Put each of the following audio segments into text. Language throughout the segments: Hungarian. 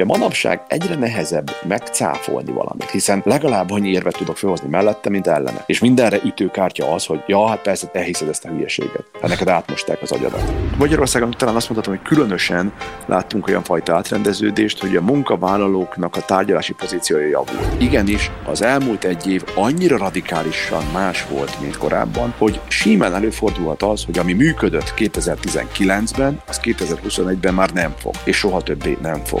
De manapság egyre nehezebb megcáfolni valamit, hiszen legalább annyi érvet tudok felhozni mellette, mint ellene. És mindenre ütőkártya az, hogy ja, hát persze, te hiszed ezt a hülyeséget. Hát neked átmosták az agyadat. Magyarországon talán azt mondhatom, hogy különösen láttunk olyan fajta átrendeződést, hogy a munkavállalóknak a tárgyalási pozíciója javul. Igenis, az elmúlt egy év annyira radikálisan más volt, mint korábban, hogy simán előfordulhat az, hogy ami működött 2019-ben, az 2021-ben már nem fog, és soha többé nem fog.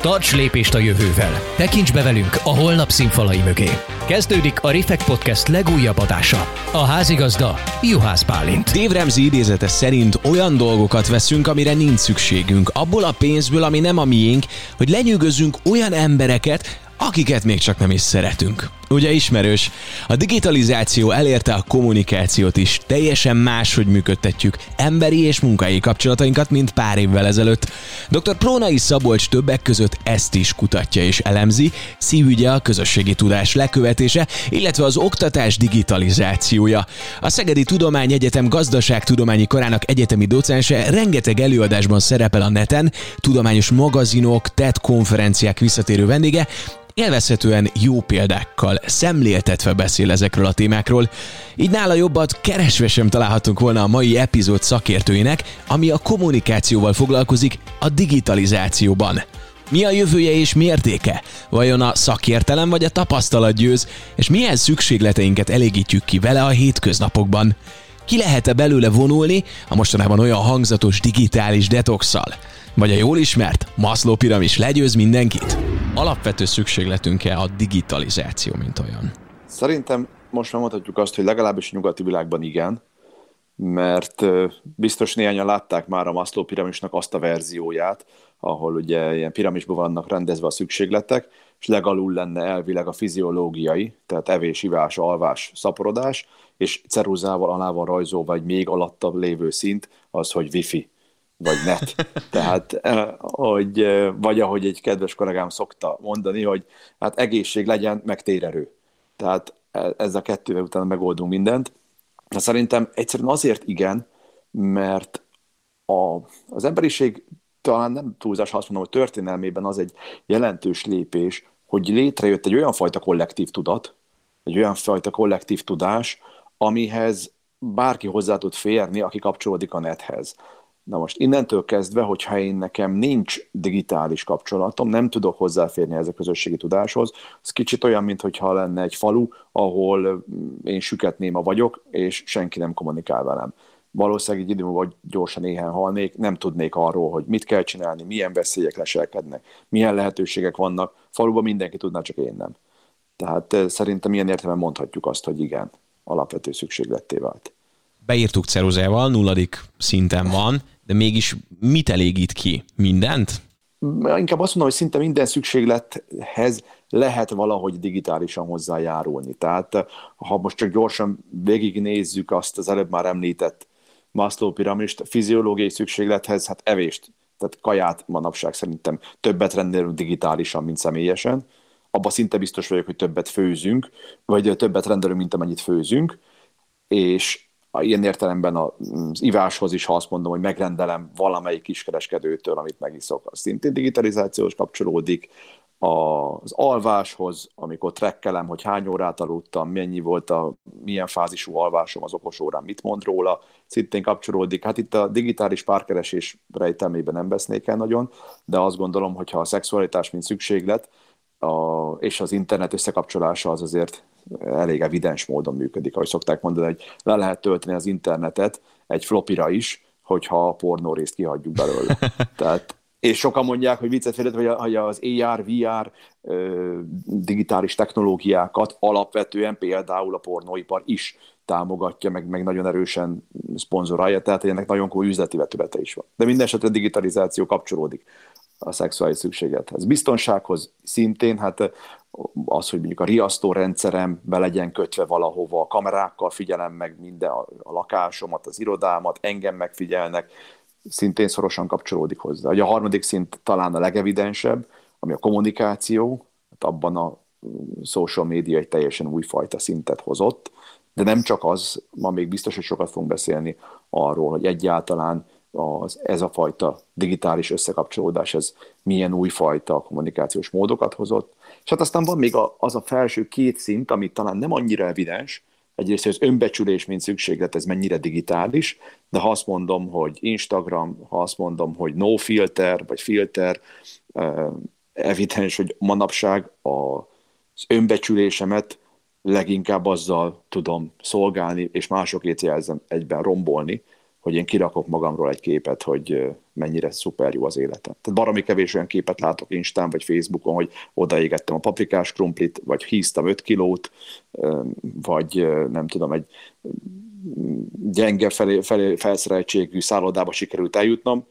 Tarts lépést a jövővel, tekints be velünk a holnap színfalai mögé. Kezdődik a Reflect Podcast legújabb adása. A házigazda Juhász Bálint. Dévremzi idézete szerint olyan dolgokat veszünk, amire nincs szükségünk, abból a pénzből, ami nem a miénk, hogy lenyűgözzünk olyan embereket, akiket még csak nem is szeretünk. Ugye ismerős? A digitalizáció elérte a kommunikációt is. Teljesen máshogy működtetjük emberi és munkai kapcsolatainkat, mint pár évvel ezelőtt. Dr. Prónai Szabolcs többek között ezt is kutatja és elemzi, szívügye a közösségi tudás lekövetése, illetve az oktatás digitalizációja. A Szegedi Tudományegyetem gazdaságtudományi karának egyetemi docense rengeteg előadásban szerepel a neten, tudományos magazinok, TED konferenciák visszatérő vendége, élvezhetően jó példákkal szemléltetve beszél ezekről a témákról, így nála jobbat keresve sem találhatunk volna a mai epizód szakértőinek, ami a kommunikációval foglalkozik a digitalizációban. Mi a jövője és mértéke? Vajon a szakértelem vagy a tapasztalat győz, és milyen szükségleteinket elégítjük ki vele a hétköznapokban? Ki lehet-e belőle vonulni a mostanában olyan hangzatos digitális detoxal? Vagy a jól ismert Maslow piramis legyőz mindenkit? Alapvető szükségletünk-e a digitalizáció, mint olyan? Szerintem most már mondhatjuk azt, hogy legalábbis a nyugati világban igen, mert biztos néhányan látták már a Maslow piramisnak azt a verzióját, ahol ugye ilyen piramisban vannak rendezve a szükségletek, és legalul lenne elvileg a fiziológiai, tehát evés, ivás, alvás, szaporodás, és ceruzával alá van rajzolva egy még alattabb lévő szint, az, hogy wifi vagy net. Tehát, vagy ahogy egy kedves kollégám szokta mondani, hogy hát egészség legyen, meg térerő. Tehát ezzel kettővel utána megoldunk mindent. De szerintem egyszerűen azért igen, mert az emberiség talán nem túlzás, ha azt mondom, hogy történelmében az egy jelentős lépés, hogy létrejött egy olyan fajta kollektív tudat, egy olyan fajta kollektív tudás, amihez bárki hozzá tud férni, aki kapcsolódik a nethez. Na most innentől kezdve, hogyha én nekem nincs digitális kapcsolatom, nem tudok hozzáférni ez a közösségi tudáshoz, ez kicsit olyan, mintha lenne egy falu, ahol én süket néma vagyok, és senki nem kommunikál velem. Valószínűleg egy idő múlva gyorsan éhen halnék, nem tudnék arról, hogy mit kell csinálni, milyen veszélyek leselkednek, milyen lehetőségek vannak. Faluban mindenki tudná, csak én nem. Tehát szerintem ilyen értelemben mondhatjuk azt, hogy igen, alapvető szükségletté vált. Beírtuk ceruzával, nulladik szinten van, de mégis mit elégít ki? Mindent? Inkább azt mondom, hogy szinte minden szükséglethez lehet valahogy digitálisan hozzájárulni. Tehát ha most csak gyorsan végignézzük azt az előbb már említett Maslow piramist, fiziológiai szükséglethez, hát evést, tehát kaját manapság szerintem többet rendelünk digitálisan, mint személyesen. Abban szinte biztos vagyok, hogy többet főzünk, vagy többet rendelünk, mint amennyit főzünk, és ilyen értelemben az iváshoz is, ha azt mondom, hogy megrendelem valamelyik kiskereskedőtől, amit megiszok, az szintén digitalizációhoz kapcsolódik, az alváshoz, amikor trekkelem, hogy hány órát aludtam, mennyi volt milyen fázisú alvásom, az okos órán mit mond róla, szintén kapcsolódik. Hát itt a digitális párkeresés rejtelmében nem besznék el nagyon, de azt gondolom, hogy ha a szexualitás, mint szükséglet, és az internet összekapcsolása az azért elég evidens módon működik, ahogy szokták mondani, hogy le lehet tölteni az internetet egy flopira is, hogyha a pornó részt kihagyjuk belőle. Tehát, és sokan mondják, hogy viccet félretve, hogy az AR, VR digitális technológiákat alapvetően például a pornóipar is támogatja, meg nagyon erősen szponzorálja, tehát ennek nagyon komoly üzleti vetülete is van. De minden esetre digitalizáció kapcsolódik a szexuális szükséglethez. Biztonsághoz szintén, hát az, hogy mondjuk a riasztórendszerem be legyen kötve valahova, a kamerákkal figyelem meg minden, a lakásomat, az irodámat, engem megfigyelnek, szintén szorosan kapcsolódik hozzá. Ugye a harmadik szint talán a legevidensebb, ami a kommunikáció, hát abban a social media egy teljesen újfajta szintet hozott, de nem csak az, ma még biztos, hogy sokat fogunk beszélni arról, hogy egyáltalán ez a fajta digitális összekapcsolódás, ez milyen újfajta kommunikációs módokat hozott. És hát aztán van még az a felső két szint, ami talán nem annyira evidens, egyrészt az önbecsülés, mint szükséglet, ez mennyire digitális, de ha azt mondom, hogy Instagram, ha azt mondom, hogy no filter, vagy filter, evidens, hogy manapság az önbecsülésemet leginkább azzal tudom szolgálni, és másokét jelzem egyben rombolni, hogy én kirakok magamról egy képet, hogy mennyire szuper jó az életem. Tehát baromi kevés olyan képet látok Instán vagy Facebookon, hogy odaégettem a paprikás krumplit, vagy híztam 5 kilót, vagy nem tudom, egy gyenge felszereltségű szállodába sikerült eljutnom,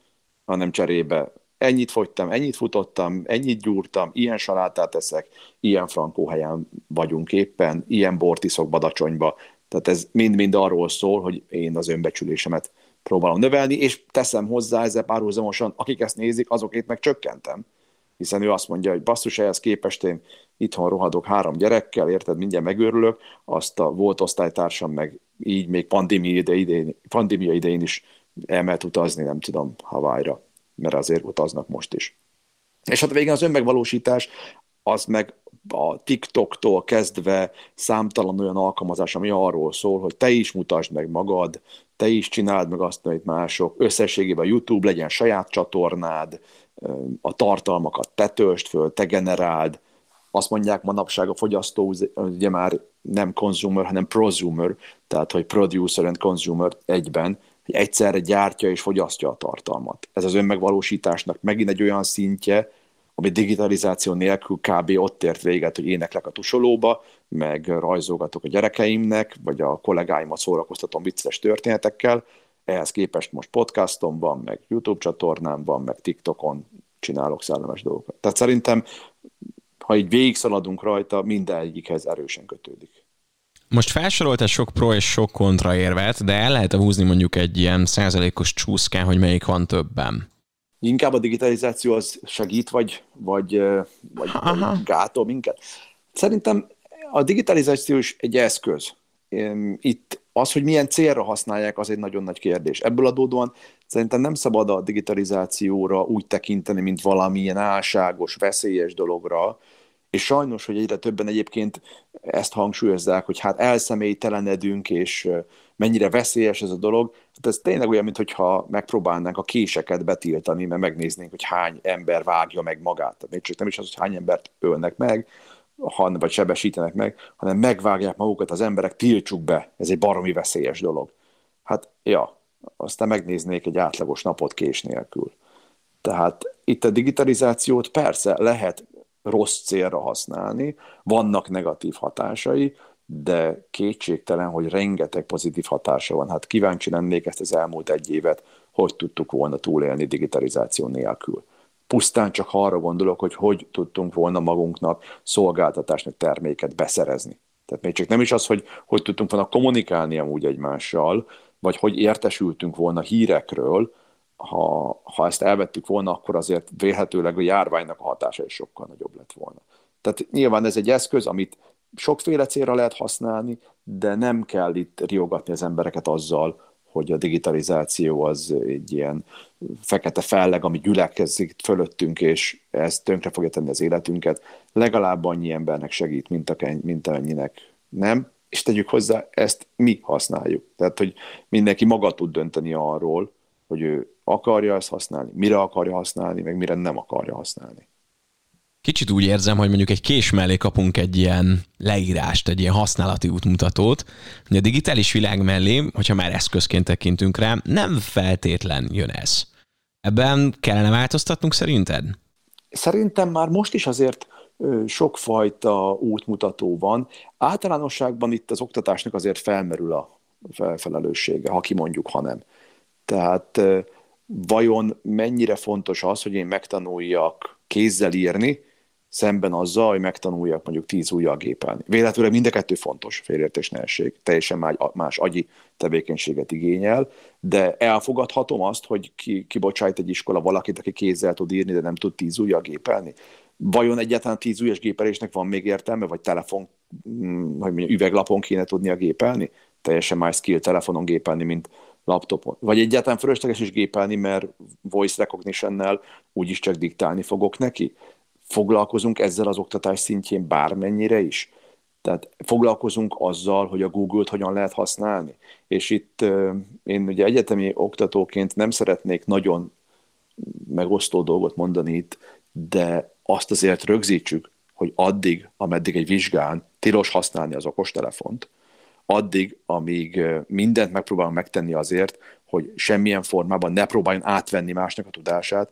hanem cserébe ennyit fogytam, ennyit futottam, ennyit gyúrtam, ilyen salátát eszek, ilyen frankó helyen vagyunk éppen, ilyen bort iszok Badacsonyba. Tehát ez mind-mind arról szól, hogy én az önbecsülésemet próbálom növelni, és teszem hozzá ezzel párhuzamosan, akik ezt nézik, azokét meg csökkentem. Hiszen ő azt mondja, hogy basszus, ehhez képest én itthon rohadok 3 gyerekkel, érted, mindjárt megőrülök, azt a volt osztálytársam meg így még pandémia idején is elmert utazni, nem tudom, Hawaii-ra, mert azért utaznak most is. És hát végén az önmegvalósítás, az meg a TikToktól kezdve számtalan olyan alkalmazás, ami arról szól, hogy te is mutasd meg magad, te is csináld meg azt, amit mások, összességében YouTube, legyen saját csatornád, a tartalmakat te töltsd föl, te generáld. Azt mondják manapság a fogyasztó, ugye már nem consumer, hanem prosumer, tehát hogy producer and consumer egyben, hogy egyszerre gyártja és fogyasztja a tartalmat. Ez az önmegvalósításnak megint egy olyan szintje, ami digitalizáció nélkül kb. Ott ért véget, hogy éneklek a tusolóba, meg rajzolgatok a gyerekeimnek, vagy a kollégáimat szórakoztatom vicces történetekkel. Ehhez képest most podcastom van, meg YouTube csatornám van, meg TikTokon csinálok szellemes dolgokat. Tehát szerintem, ha így végigszaladunk rajta, minden egyikhez erősen kötődik. Most felsoroltál sok pro és sok kontra érvet, de el lehet húzni mondjuk egy ilyen százalékos csúszkán, hogy melyik van többen. Inkább a digitalizáció az segít, vagy gátol minket. Szerintem a digitalizáció is egy eszköz. Itt az, hogy milyen célra használják, az egy nagyon nagy kérdés. Ebből adódóan szerintem nem szabad a digitalizációra úgy tekinteni, mint valamilyen álságos, veszélyes dologra, és sajnos, hogy egyre többen egyébként ezt hangsúlyozzák, hogy hát elszemélytelenedünk, és mennyire veszélyes ez a dolog. Hát ez tényleg olyan, mintha megpróbálnánk a késeket betiltani, mert megnéznénk, hogy hány ember vágja meg magát. Még csak nem is az, hogy hány embert ölnek meg, vagy sebesítenek meg, hanem megvágják magukat az emberek, tiltsuk be. Ez egy baromi veszélyes dolog. Hát, ja, aztán megnéznék egy átlagos napot kés nélkül. Tehát itt a digitalizációt persze lehet rossz célra használni, vannak negatív hatásai, de kétségtelen, hogy rengeteg pozitív hatása van. Hát kíváncsi lennék ezt az elmúlt 1 évet, hogy tudtuk volna túlélni digitalizáció nélkül. Pusztán csak arra gondolok, hogy tudtunk volna magunknak szolgáltatásnak terméket beszerezni. Tehát még csak nem is az, hogy tudtunk volna kommunikálni amúgy egymással, vagy hogy értesültünk volna hírekről. Ha ezt elvettük volna, akkor azért vélhetőleg a járványnak a hatása is sokkal nagyobb lett volna. Tehát nyilván ez egy eszköz, amit sokféle célra lehet használni, de nem kell itt riogatni az embereket azzal, hogy a digitalizáció az egy ilyen fekete felleg, ami gyülekezik fölöttünk, és ez tönkre fogja tenni az életünket. Legalább annyi embernek segít, mint amennyinek nem, és tegyük hozzá, ezt mi használjuk. Tehát, hogy mindenki maga tud dönteni arról, hogy ő akarja ezt használni, mire akarja használni, meg mire nem akarja használni. Kicsit úgy érzem, hogy mondjuk egy kés mellé kapunk egy ilyen leírást, egy ilyen használati útmutatót, hogy a digitális világ mellé, hogyha már eszközként tekintünk rá, nem feltétlen jön ez. Ebben kellene változtatnunk szerinted? Szerintem már most is azért sokfajta útmutató van. Általánosságban itt az oktatásnak azért felmerül a felelőssége, ha kimondjuk, ha nem. Tehát vajon mennyire fontos az, hogy én megtanuljak kézzel írni, szemben azzal, hogy megtanuljak mondjuk 10 ujjal gépelni. Véletlenül mind a kettő fontos, félreértés ne essék, teljesen más agyi tevékenységet igényel, de elfogadhatom azt, hogy kibocsájt egy iskola valakit, aki kézzel tud írni, de nem tud 10 ujjal gépelni. Vajon egyáltalán 10 ujjas gépelésnek van még értelme, vagy telefon, hogy mondjam, üveglapon kéne tudnia gépelni? Teljesen más skill telefonon gépelni, mint laptopon. Vagy egyáltalán fölösleges is gépelni, mert voice recognition-nel úgyis csak diktálni fogok neki. Foglalkozunk ezzel az oktatás szintjén bármennyire is. Tehát foglalkozunk azzal, hogy a Google-t hogyan lehet használni. És itt én ugye egyetemi oktatóként nem szeretnék nagyon megosztó dolgot mondani itt, de azt azért rögzítsük, hogy addig, ameddig egy vizsgán tilos használni az okostelefont, addig, amíg mindent megpróbálunk megtenni azért, hogy semmilyen formában ne próbáljon átvenni másnak a tudását,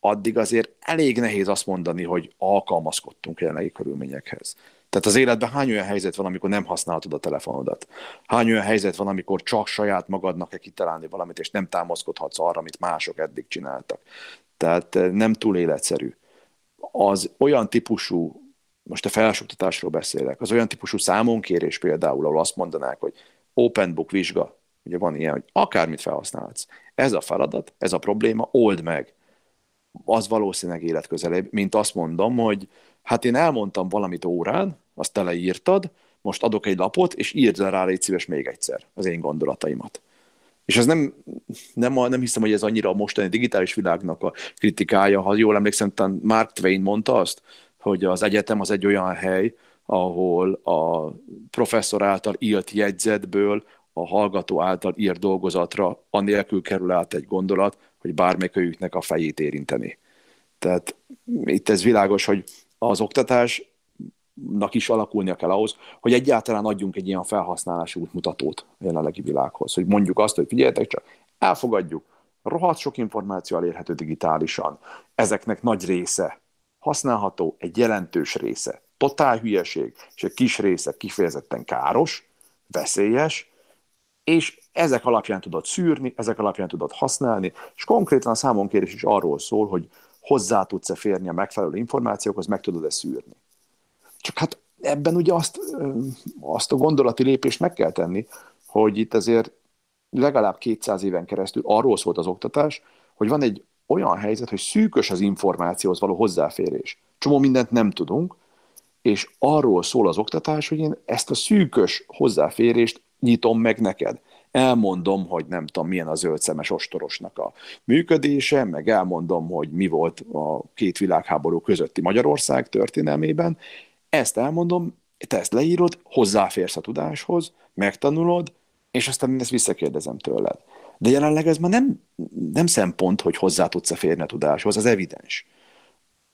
addig azért elég nehéz azt mondani, hogy alkalmazkodtunk jelenlegi körülményekhez. Tehát az életben hány olyan helyzet van, amikor nem használhatod a telefonodat? Hány olyan helyzet van, amikor csak saját magadnak kell kitalálni valamit, és nem támaszkodhatsz arra, amit mások eddig csináltak? Tehát nem túl életszerű. Az olyan típusú, most a felsőoktatásról beszélek, az olyan típusú számonkérés például, ahol azt mondanák, hogy open book vizsga, ugye van ilyen, hogy akármit felhasználhatsz. Ez a feladat, ez a probléma, old meg. Az valószínűleg életközelébb, mint azt mondom, hogy hát én elmondtam valamit órán, azt te leírtad, most adok egy lapot, és írd le rá, légy szíves még egyszer az én gondolataimat. És ez nem hiszem, hogy ez annyira a mostani digitális világnak a kritikája. Ha jól emlékszem, talán Mark Twain mondta azt, hogy az egyetem az egy olyan hely, ahol a professzor által írt jegyzetből a hallgató által írt dolgozatra anélkül kerül át egy gondolat, hogy bármelyikőjüknek a fejét érinteni. Tehát itt ez világos, hogy az oktatásnak is alakulnia kell ahhoz, hogy egyáltalán adjunk egy ilyen felhasználási útmutatót a jelenlegi világhoz. Hogy mondjuk azt, hogy figyeljetek csak, elfogadjuk, rohadt sok információ elérhető digitálisan. Ezeknek nagy része használható, egy jelentős része totál hülyeség, és egy kis része kifejezetten káros, veszélyes, és ezek alapján tudod szűrni, ezek alapján tudod használni, és konkrétan a számonkérés is arról szól, hogy hozzá tudsz-e férni a megfelelő információkhoz, meg tudod-e szűrni. Csak hát ebben ugye azt a gondolati lépést meg kell tenni, hogy itt azért legalább 200 éven keresztül arról szólt az oktatás, hogy van egy olyan helyzet, hogy szűkös az információhoz való hozzáférés. Csomó mindent nem tudunk, és arról szól az oktatás, hogy én ezt a szűkös hozzáférést nyitom meg neked. Elmondom, hogy nem tudom, milyen a zöldszemes ostorosnak a működése, meg elmondom, hogy mi volt a két világháború közötti Magyarország történelmében. Ezt elmondom, te ezt leírod, hozzáférsz a tudáshoz, megtanulod, és aztán én ezt visszakérdezem tőled. De jelenleg ez már nem szempont, hogy hozzá tudsz férni a tudáshoz, az evidens.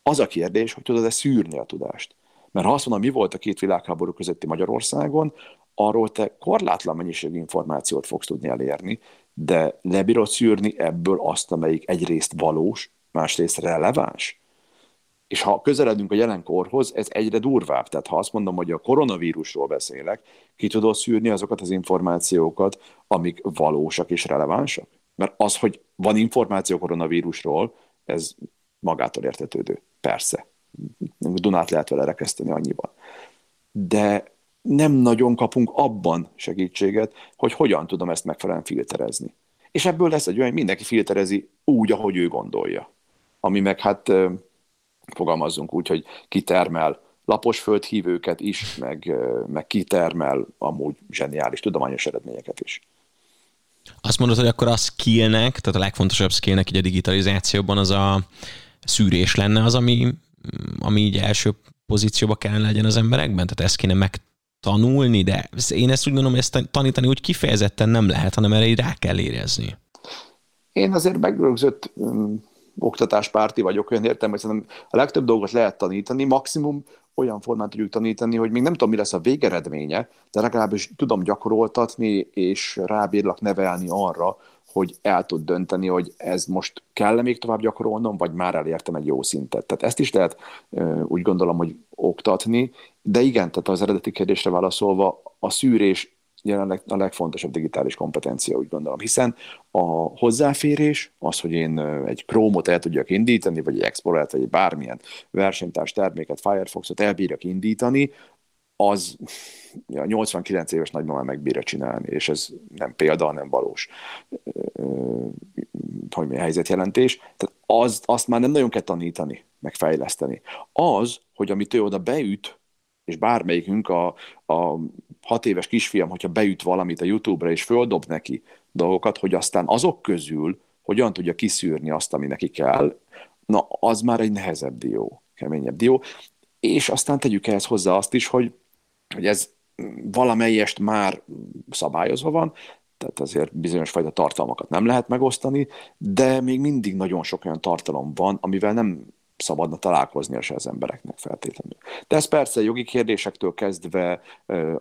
Az a kérdés, hogy tudod-e szűrni a tudást. Mert ha azt mondom, mi volt a két világháború közötti Magyarországon, arról te korlátlan mennyiségű információt fogsz tudni elérni, de lebírod szűrni ebből azt, amelyik egyrészt valós, másrészt releváns. És ha közeledünk a jelenkorhoz, ez egyre durvább. Tehát ha azt mondom, hogy a koronavírusról beszélek, ki tudod szűrni azokat az információkat, amik valósak és relevánsak? Mert az, hogy van információ koronavírusról, ez magától értetődő. Persze. Dunát lehet vele rekeszteni annyiban. De nem nagyon kapunk abban segítséget, hogy hogyan tudom ezt megfelelően filterezni. És ebből lesz egy olyan, hogy mindenki filterezi úgy, ahogy ő gondolja. Ami meg hát fogalmazzunk úgy, hogy kitermel laposföldhívőket is, meg kitermel amúgy zseniális tudományos eredményeket is. Azt mondod, hogy akkor a skillnek, tehát a legfontosabb skillnek így a digitalizációban az a szűrés lenne az, ami így első pozícióba kellene legyen az emberekben? Tehát ezt kéne megtanulni, de én ezt úgy gondolom, hogy ezt tanítani úgy kifejezetten nem lehet, hanem erre így rá kell érezni. Én azért megrögzött oktatáspárti vagyok, olyan értem, hogy szerintem a legtöbb dolgot lehet tanítani, maximum olyan formát tudjuk tanítani, hogy még nem tudom, mi lesz a végeredménye, de legalábbis tudom gyakoroltatni, és rábírlak nevelni arra, hogy el tud dönteni, hogy ez most kell-e még tovább gyakorolnom, vagy már elértem egy jó szintet. Tehát ezt is lehet úgy gondolom, hogy oktatni, de igen, tehát az eredeti kérdésre válaszolva a szűrés jelenleg a legfontosabb digitális kompetencia, úgy gondolom, hiszen a hozzáférés, az, hogy én egy Chrome-ot el tudjak indítani, vagy egy Explorer-t, vagy egy bármilyen versenytárs terméket, Firefox-ot el bírjak indítani, az a 89 éves nagymamám megbírja csinálni, és ez nem példa, hanem valós hogy mi a helyzetjelentés. Tehát azt már nem nagyon kell tanítani, meg fejleszteni. Az, hogy amit ő oda beüt, és bármelyikünk a 6 éves kisfiam, hogyha beüt valamit a YouTube-ra, és földob neki dolgokat, hogy aztán azok közül hogyan tudja kiszűrni azt, ami neki kell, na, az már egy nehezebb dió, keményebb dió. És aztán tegyük ehhez hozzá azt is, hogy ez valamelyest már szabályozva van, tehát azért bizonyos fajta tartalmakat nem lehet megosztani, de még mindig nagyon sok olyan tartalom van, amivel nem szabadna találkoznia se az embereknek feltétlenül. De ez persze jogi kérdésektől kezdve,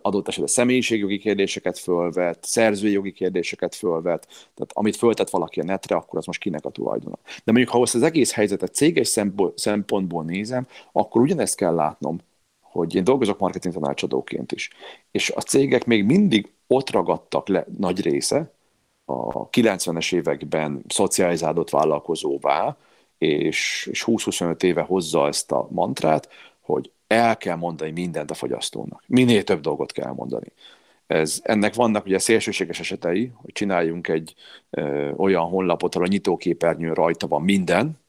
adott esetben személyiségjogi kérdéseket fölvet, szerzői jogi kérdéseket fölvet, tehát amit föltett valaki a netre, akkor az most kinek a tulajdona. De mondjuk, ha most az egész helyzetet céges szempontból nézem, akkor ugyanezt kell látnom, hogy én dolgozok marketing tanácsadóként is. És a cégek még mindig ott ragadtak le nagy része a 90-es években szocializálódott vállalkozóvá, és 20-25 éve hozza ezt a mantrát, hogy el kell mondani mindent a fogyasztónak. Minél több dolgot kell mondani. Ennek vannak ugye szélsőséges esetei, hogy csináljunk egy olyan honlapot, ahol a nyitóképernyőn rajta van minden,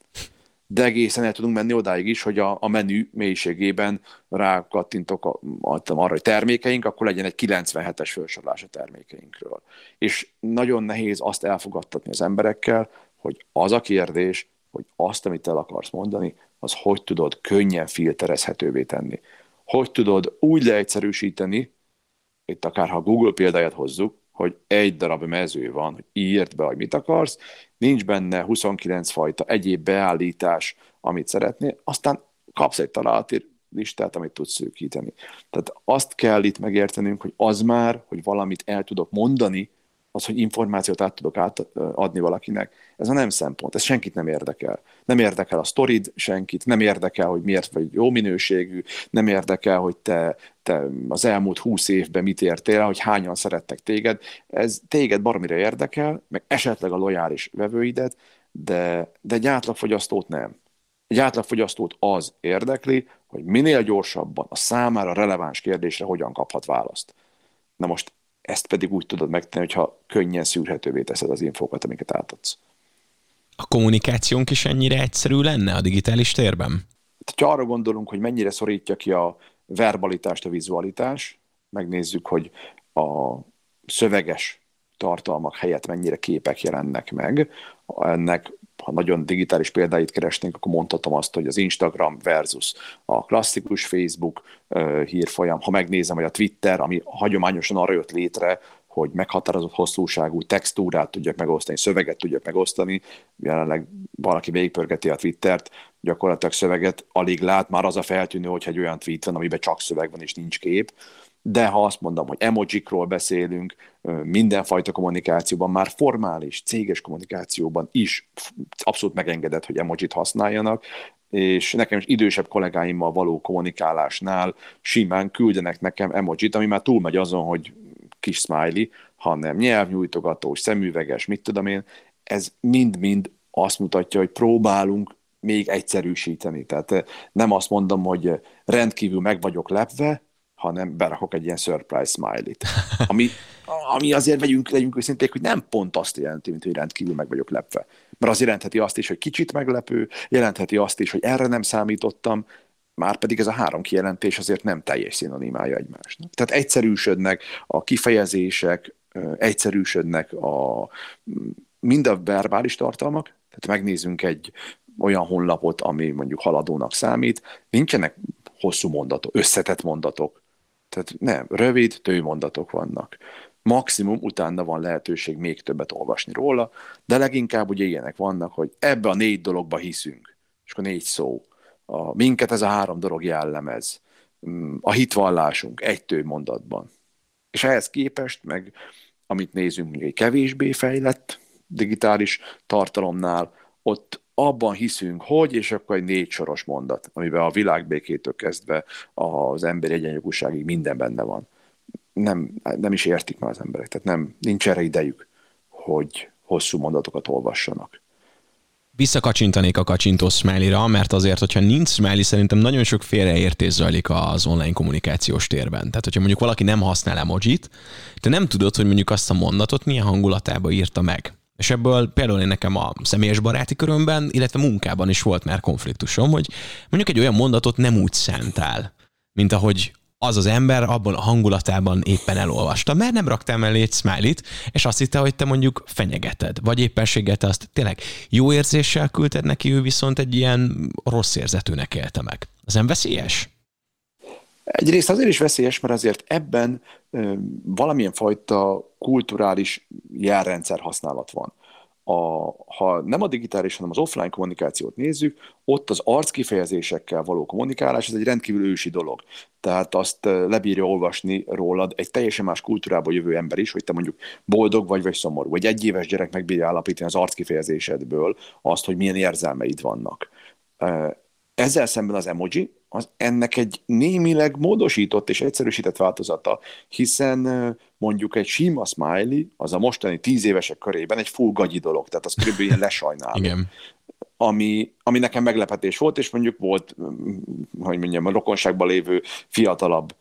de egészen el tudunk menni odáig is, hogy a menü mélységében rákattintok arra, hogy termékeink, akkor legyen egy 97-es felsorolás a termékeinkről. És nagyon nehéz azt elfogadtatni az emberekkel, hogy az a kérdés, hogy azt, amit el akarsz mondani, az hogy tudod könnyen filterezhetővé tenni. Hogy tudod úgy leegyszerűsíteni, itt akár ha Google példáját hozzuk, hogy egy darab mező van, hogy írd be, hogy mit akarsz, nincs benne 29 fajta egyéb beállítás, amit szeretnél, aztán kapsz egy találati listát, amit tudsz szűkíteni. Tehát azt kell itt megértenünk, hogy az már, hogy valamit el tudok mondani, az, hogy információt át tudok adni valakinek, ez már nem szempont, ez senkit nem érdekel. Nem érdekel a sztorid senkit, nem érdekel, hogy miért vagy jó minőségű, nem érdekel, hogy te az elmúlt 20 évben mit értél, hogy hányan szerettek téged. Ez téged baromira érdekel, meg esetleg a lojális vevőidet, de egy átlagfogyasztót nem. Egy átlagfogyasztót az érdekli, hogy minél gyorsabban a számára releváns kérdésre hogyan kaphat választ. Na most ezt pedig úgy tudod megtenni, hogyha könnyen szűrhetővé teszed az infókat, amiket átadsz. A kommunikációnk is ennyire egyszerű lenne a digitális térben? Ha arra gondolunk, hogy mennyire szorítja ki a verbalitást, a vizualitás, megnézzük, hogy a szöveges tartalmak helyett mennyire képek jelennek meg. Ennek, ha nagyon digitális példáit keresnénk, akkor mondhatom azt, hogy az Instagram versus a klasszikus Facebook hírfolyam. Ha megnézem, hogy a Twitter, ami hagyományosan arra jött létre, hogy meghatározott hosszúságú textúrát tudjak megosztani, szöveget tudjak megosztani. Jelenleg valaki végigpörgeti a Twittert, gyakorlatilag szöveget alig lát, már az a feltűnő, hogyha egy olyan tweet van, amiben csak szöveg van és nincs kép. De ha azt mondom, hogy emojikról beszélünk, mindenfajta kommunikációban, már formális, céges kommunikációban is abszolút megengedett, hogy emojit használjanak, és nekem is idősebb kollégáimmal való kommunikálásnál simán küldenek nekem emojit, ami már túlmegy azon, hogy kis smiley, hanem nyelvnyújtogatós, szemüveges, mit tudom én, ez mind-mind azt mutatja, hogy próbálunk még egyszerűsíteni. Tehát nem azt mondom, hogy rendkívül meg vagyok lepve, hanem berakok egy ilyen surprise smiley-t. Ami azért legyünk őszinték, hogy nem pont azt jelenti, mint hogy rendkívül meg vagyok lepve. Mert az jelentheti azt is, hogy kicsit meglepő, jelentheti azt is, hogy erre nem számítottam, már pedig ez a 3 kijelentés azért nem teljes szinonimája egymásnak. Tehát egyszerűsödnek a kifejezések, egyszerűsödnek mind a verbális tartalmak, tehát megnézzünk egy olyan honlapot, ami mondjuk haladónak számít, nincsenek hosszú mondatok, összetett mondatok. Tehát nem, rövid, tőmondatok vannak. Maximum utána van lehetőség még többet olvasni róla, de leginkább ugye ilyenek vannak, hogy ebbe a 4 dologba hiszünk, és akkor 4 szó. Minket ez a 3 dolog jellemez. A hitvallásunk egy tőmondatban. És ehhez képest meg, amit nézünk, mondjuk egy kevésbé fejlett digitális tartalomnál, ott abban hiszünk, hogy, és akkor egy 4 soros mondat, amiben a világbékétől kezdve az emberi egyenjogúságig minden benne van. nem is értik már az emberek, tehát nincs erre idejük, hogy hosszú mondatokat olvassanak. Visszakacsintanék a kacsintó smiley-ra, mert azért, hogyha nincs smiley, szerintem nagyon sok félreértés zajlik az online kommunikációs térben. Tehát, hogyha mondjuk valaki nem használ emojit, te nem tudod, hogy mondjuk azt a mondatot milyen hangulatába írta meg. És ebből például én nekem a személyes baráti körömben, illetve munkában is volt már konfliktusom, hogy mondjuk egy olyan mondatot nem úgy szántál, mint ahogy az az ember abban a hangulatában éppen elolvasta, mert nem raktál mellé egy smiley-t, és azt hitte, hogy te mondjuk fenyegeted, vagy éppenséggel te azt tényleg jó érzéssel küldted neki, ő viszont egy ilyen rossz érzetűnek élte meg. Ez nem veszélyes? Egyrészt azért is veszélyes, mert azért ebben valamilyen fajta kulturális jelrendszer használat van. Ha nem a digitális, hanem az offline kommunikációt nézzük, ott az arckifejezésekkel való kommunikálás, ez egy rendkívül ősi dolog. Tehát azt lebírja olvasni rólad egy teljesen más kultúrából jövő ember is, hogy te mondjuk boldog vagy szomorú. Vagy egy éves gyerek megbírja állapítani az arckifejezésedből azt, hogy milyen érzelmeid vannak. Ezzel szemben az emoji, az ennek egy némileg módosított és egyszerűsített változata, hiszen mondjuk egy sima smiley, az a mostani 10 évesek körében egy full gagyi dolog, tehát az kb. Ilyen lesajnálom. Igen. Ami nekem meglepetés volt, és mondjuk volt, hogy mondjam, a rokonságban lévő fiatalabb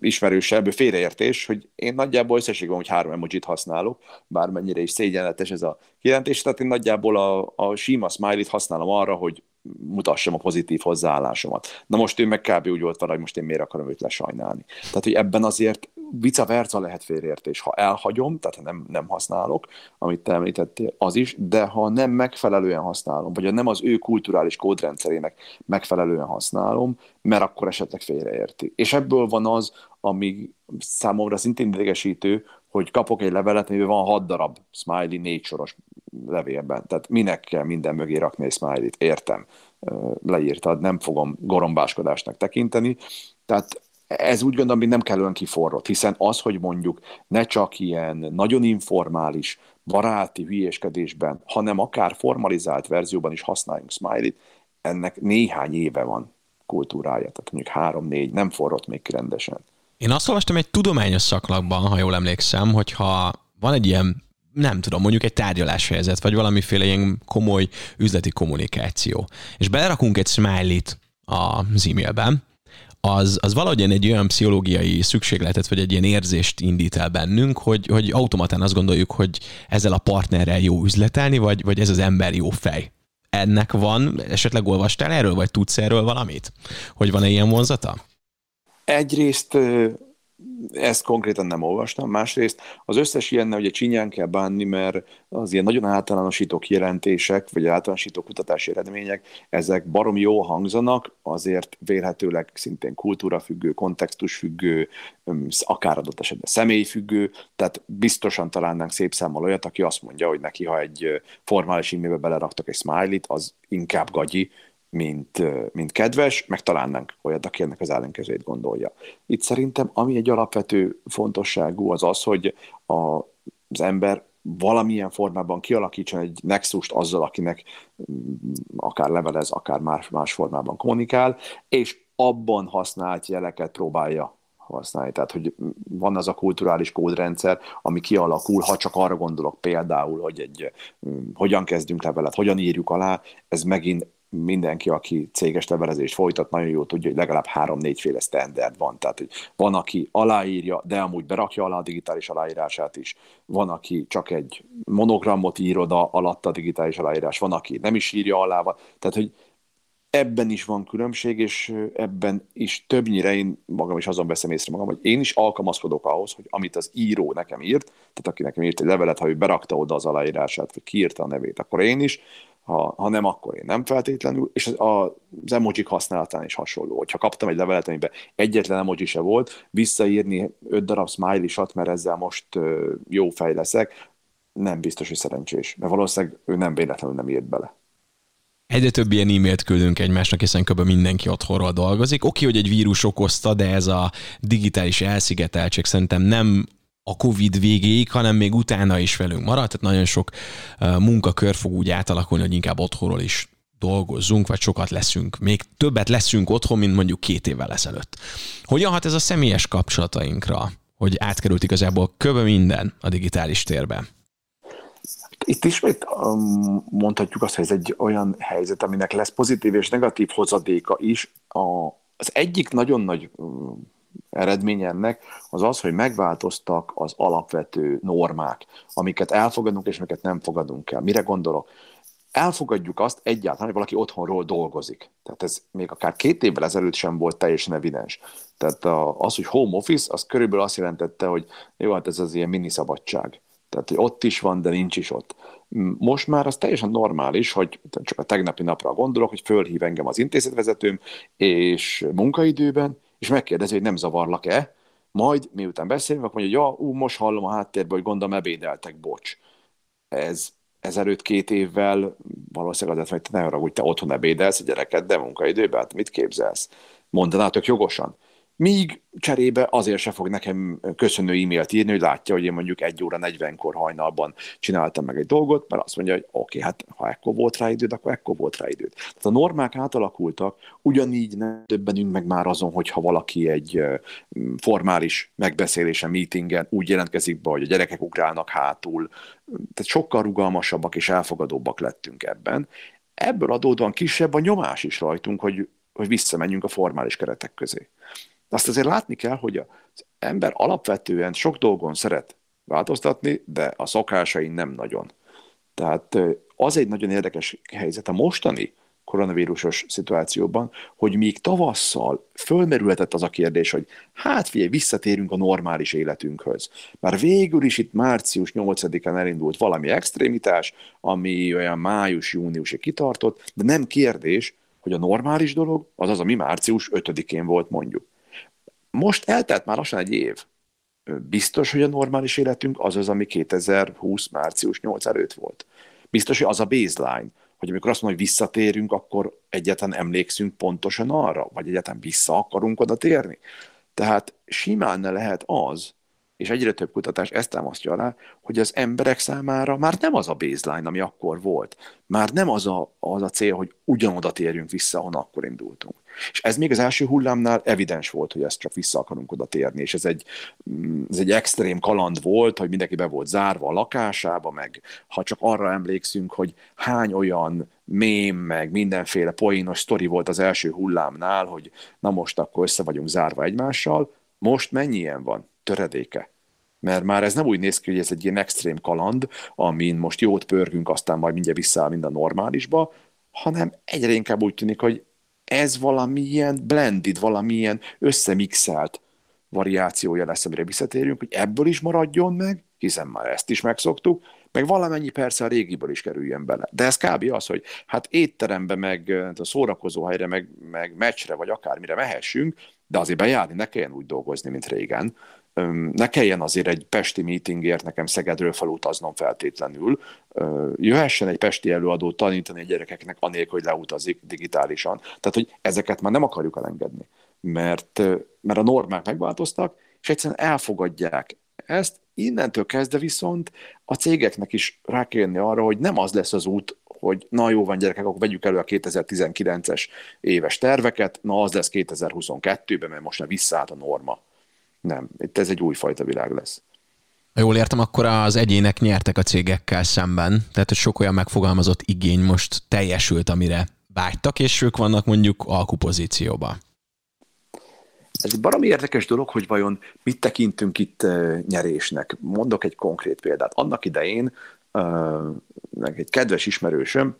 ismerősebb félreértés, hogy én nagyjából összességben, hogy 3 emojit használok, bármennyire is szégyenletes ez a kijelentés, tehát én nagyjából a sima smiley-t használom arra, hogy mutassam a pozitív hozzáállásomat. Na most ő meg kb. Úgy volt arra, hogy most én miért akarom őt lesajnálni. Tehát, hogy ebben azért vice versa lehet félreértés. Ha elhagyom, tehát ha nem használok, amit te említettél, az is, de ha nem megfelelően használom, vagy ha nem az ő kulturális kódrendszerének megfelelően használom, mert akkor esetleg félreérti. És ebből van az, ami számomra szintén idegesítő, hogy kapok egy levelet, amiben van 6 darab smiley 4 soros levélben. Tehát minek kell minden mögé rakni egy smiley-t? Értem, leírtad, nem fogom gorombáskodásnak tekinteni. Tehát ez úgy gondolom, hogy nem kellően kiforrott, hiszen az, hogy mondjuk ne csak ilyen nagyon informális, baráti hülyéskedésben, hanem akár formalizált verzióban is használjunk smiley-t, ennek néhány éve van kultúrája, tehát mondjuk 3-4, nem forrott még rendesen. Én azt olvastam egy tudományos szaklapban, ha jól emlékszem, hogyha van egy ilyen, nem tudom, mondjuk egy tárgyaláshelyzet, vagy valamiféle ilyen komoly üzleti kommunikáció, és belerakunk egy smiley-t az e-mailben, az valahogyan egy olyan pszichológiai szükségletet, vagy egy ilyen érzést indít el bennünk, hogy automatán azt gondoljuk, hogy ezzel a partnerrel jó üzletelni, vagy ez az ember jó fej. Ennek van, esetleg olvastál erről, vagy tudsz erről valamit? Hogy van-e ilyen vonzata? Egyrészt ezt konkrétan nem olvastam, másrészt az összes ilyenne ugye csinyán kell bánni, mert az ilyen nagyon általánosító kijelentések, vagy általánosító kutatási eredmények, ezek barom jó hangzanak, azért vélhetőleg szintén kultúrafüggő, kontextusfüggő, akár adott esetben személyfüggő, tehát biztosan találnánk szép számmal olyat, aki azt mondja, hogy neki, ha egy formális e-mailbe beleraktak egy smiley-t, az inkább gagyi, mint kedves, meg találnánk olyat, aki ennek az ellenkezőjét gondolja. Itt szerintem, ami egy alapvető fontosságú, az az, hogy az ember valamilyen formában kialakítson egy nexust azzal, akinek akár levelez, akár más formában kommunikál, és abban használt jeleket próbálja használni. Tehát, hogy van az a kulturális kódrendszer, ami kialakul, ha csak arra gondolok például, hogy hogyan kezdünk levelet, hogyan írjuk alá, ez megint mindenki, aki céges levelezést folytat, nagyon jól tudja, hogy legalább 3-4 féle standard van. Tehát, hogy van, aki aláírja, de amúgy berakja alá a digitális aláírását is. Van, aki csak egy monogramot ír oda alatt a digitális aláírás. Van, aki nem is írja alá. Tehát, hogy ebben is van különbség, és ebben is többnyire én magam is azon veszem észre magam, hogy én is alkalmazkodok ahhoz, hogy amit az író nekem írt, tehát aki nekem írt egy levelet, ha ő berakta oda az aláírását, vagy kiírta a nevét, akkor én is, ha nem, akkor én nem feltétlenül, és az emojik használatán is hasonló. Hogyha kaptam egy levelet, amiben egyetlen emoji se volt, visszaírni 5 darab smiley-sat, mert ezzel most jó fej leszek, nem biztos, hogy szerencsés, mert valószínűleg ő nem véletlenül nem írt bele. Egyre több ilyen e-mailt küldünk egymásnak, hiszen kb. Mindenki otthonról dolgozik. Oké, hogy egy vírus okozta, de ez a digitális elszigeteltség szerintem nem a Covid végéig, hanem még utána is velünk maradt, tehát nagyon sok munkakör fog úgy átalakulni, hogy inkább otthonról is dolgozzunk, vagy sokat leszünk. Még többet leszünk otthon, mint mondjuk 2 évvel ezelőtt. Hogyan hat ez a személyes kapcsolatainkra? hogy átkerült igazából köve minden a digitális térbe. Itt ismét mondhatjuk azt, hogy ez egy olyan helyzet, aminek lesz pozitív és negatív hozadéka is. Az egyik nagyon nagy eredmény ennek az az, hogy megváltoztak az alapvető normák, amiket elfogadunk és amiket nem fogadunk el. Mire gondolok? Elfogadjuk azt egyáltalán, hogy valaki otthonról dolgozik. Tehát ez még akár 2 évvel ezelőtt sem volt teljesen evidens. Tehát az, hogy home office, az körülbelül azt jelentette, hogy jó, hát ez az ilyen miniszabadság. Tehát, hogy ott is van, de nincs is ott. Most már az teljesen normális, hogy csak a tegnapi napra gondolok, hogy fölhív engem az intézetvezetőm, és munkaidőben, és megkérdezi, hogy nem zavarlak-e, majd miután beszélünk, akkor mondja, hogy ja, most hallom a háttérből, hogy gondolom ebédeltek, bocs. Ez előtt 2 évvel valószínűleg azért, hogy te ne haragudj, te otthon ebédelsz a gyereket, de munkaidőben, hát mit képzelsz? Mondaná tök jogosan. Míg cserébe azért se fog nekem köszönő e-mailt írni, hogy látja, hogy én mondjuk 1:40 hajnalban csináltam meg egy dolgot, mert azt mondja, hogy oké, hát ha ekkor volt rá időd, akkor ekkor volt rá időd. Tehát a normák átalakultak, ugyanígy nem többenünk meg már azon, hogyha valaki egy formális megbeszélésen, meetingen úgy jelentkezik be, hogy a gyerekek ugrálnak hátul. Tehát sokkal rugalmasabbak és elfogadóbbak lettünk ebben. Ebből adódóan kisebb a nyomás is rajtunk, hogy visszamenjünk a formális keretek közé. Azt azért látni kell, hogy az ember alapvetően sok dolgon szeret változtatni, de a szokásain nem nagyon. Tehát az egy nagyon érdekes helyzet a mostani koronavírusos szituációban, hogy még tavasszal fölmerülhetett az a kérdés, hogy hát figyelj, visszatérünk a normális életünkhöz. Már végül is itt március 8-án elindult valami extrémitás, ami olyan május-júniusig kitartott, de nem kérdés, hogy a normális dolog az az, ami március 5-én volt mondjuk. Most eltelt már lassan 1 év. Biztos, hogy a normális életünk az az, ami 2020. március 8 előtt volt. Biztos, hogy az a baseline, hogy amikor azt mondom, hogy visszatérünk, akkor egyáltalán emlékszünk pontosan arra, vagy egyáltalán vissza akarunk oda térni. Tehát simán ne lehet az, és egyre több kutatás ezt támasztja alá, hogy az emberek számára már nem az a baseline, ami akkor volt. Már nem az a cél, hogy ugyanoda térjünk vissza, ahonnan akkor indultunk. És ez még az első hullámnál evidens volt, hogy ezt csak vissza akarunk oda térni, és ez egy extrém kaland volt, hogy mindenki be volt zárva a lakásába, meg ha csak arra emlékszünk, hogy hány olyan mém, meg mindenféle poénos sztori volt az első hullámnál, hogy na most akkor össze vagyunk zárva egymással, most mennyi ilyen van? Töredéke. Mert már ez nem úgy néz ki, hogy ez egy ilyen extrém kaland, amin most jót pörgünk, aztán majd mindjárt visszaáll minden normálisba, hanem egyre inkább úgy tűnik, hogy ez valamilyen blended, valamilyen összemixelt variációja lesz, amire visszatérünk, hogy ebből is maradjon meg, hiszen már ezt is megszoktuk, meg valamennyi persze a régiből is kerüljön bele. De ez kb. Az, hogy hát étterembe, meg a szórakozóhelyre, meg meccsre, vagy akármire mehessünk, de azért bejárni, ne kelljen úgy dolgozni, mint régen. Ne kelljen azért egy pesti meetingért nekem Szegedről felutaznom feltétlenül. Jöhessen egy pesti előadót tanítani a gyerekeknek, anélkül, hogy leutazik digitálisan. Tehát, hogy ezeket már nem akarjuk elengedni, mert a normák megváltoztak, és egyszerűen elfogadják ezt. Innentől kezdve viszont a cégeknek is rá kell jönni arra, hogy nem az lesz az út, hogy na jó van gyerekek, akkor vegyük elő a 2019-es éves terveket, na az lesz 2022-ben, mert most már visszaállt a norma. Nem, itt ez egy újfajta világ lesz. Jól értem, akkor az egyének nyertek a cégekkel szemben, tehát hogy sok olyan megfogalmazott igény most teljesült, amire vágytak, és ők vannak mondjuk alkupozícióban. Ez egy baromi érdekes dolog, hogy vajon mit tekintünk itt nyerésnek. Mondok egy konkrét példát. Annak idején egy kedves ismerősöm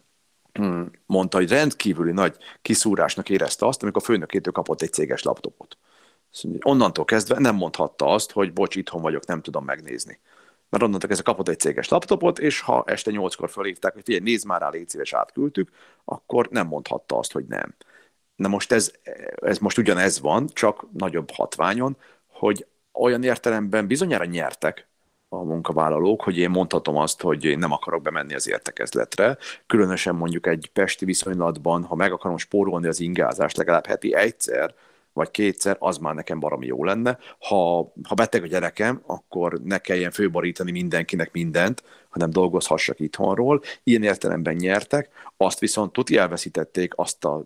mondta, hogy rendkívüli nagy kiszúrásnak érezte azt, amikor a főnökétől kapott egy céges laptopot. Onnantól kezdve nem mondhatta azt, hogy bocs, itthon vagyok, nem tudom megnézni. Mert onnantól kezdve kapott egy céges laptopot, és ha este 8-kor felhívták, hogy figyelj, nézd már rá, légy szíves, átküldtük, akkor nem mondhatta azt, hogy nem. Na most ez most ugyanez van, csak nagyobb hatványon, hogy olyan értelemben bizonyára nyertek a munkavállalók, hogy én mondhatom azt, hogy én nem akarok bemenni az értekezletre, különösen mondjuk egy pesti viszonylatban, ha meg akarom spórolni az ingázást legalább heti egyszer, vagy 2-szer, az már nekem baromi jó lenne. Ha beteg a gyerekem, akkor ne kelljen főborítani mindenkinek mindent, hanem dolgozhassak itthonról. Ilyen értelemben nyertek, azt viszont tuti elveszítették azt az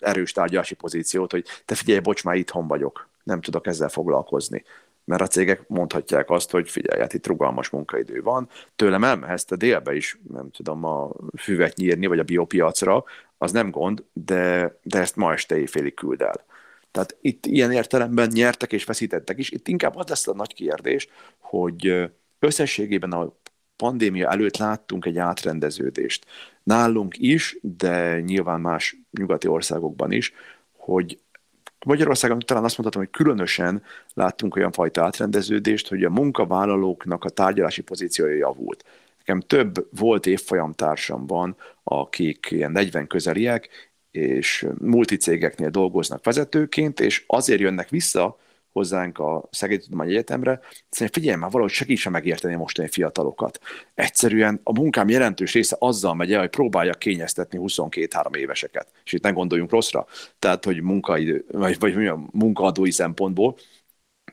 erős tárgyalási pozíciót, hogy te figyelj, bocs, már itthon vagyok, nem tudok ezzel foglalkozni. mert a cégek mondhatják azt, hogy figyelj, hát itt rugalmas munkaidő van, tőlem elmehetsz te délbe is, nem tudom, a füvet nyírni, vagy a biopiacra, az nem gond, de ezt ma este éjfélig küld el. Tehát itt ilyen értelemben nyertek és veszítettek is. Itt inkább az lesz a nagy kérdés, hogy összességében a pandémia előtt láttunk egy átrendeződést. Nálunk is, de nyilván más nyugati országokban is, hogy Magyarországon talán azt mondhatom, hogy különösen láttunk olyan fajta átrendeződést, hogy a munkavállalóknak a tárgyalási pozíciója javult. Nekem több volt évfolyamtársam van, akik ilyen 40 közeliek, és multicégeknél dolgoznak vezetőként, és azért jönnek vissza hozzánk a Szegedi Tudományegyetemre, szerintem figyelj már, valahogy segítsen megérteni mostani fiatalokat. Egyszerűen a munkám jelentős része azzal megy el, hogy próbáljak kényeztetni 22-3 éveseket. És itt nem gondoljunk rosszra. Tehát, hogy munkaidő, vagy munkaadói szempontból,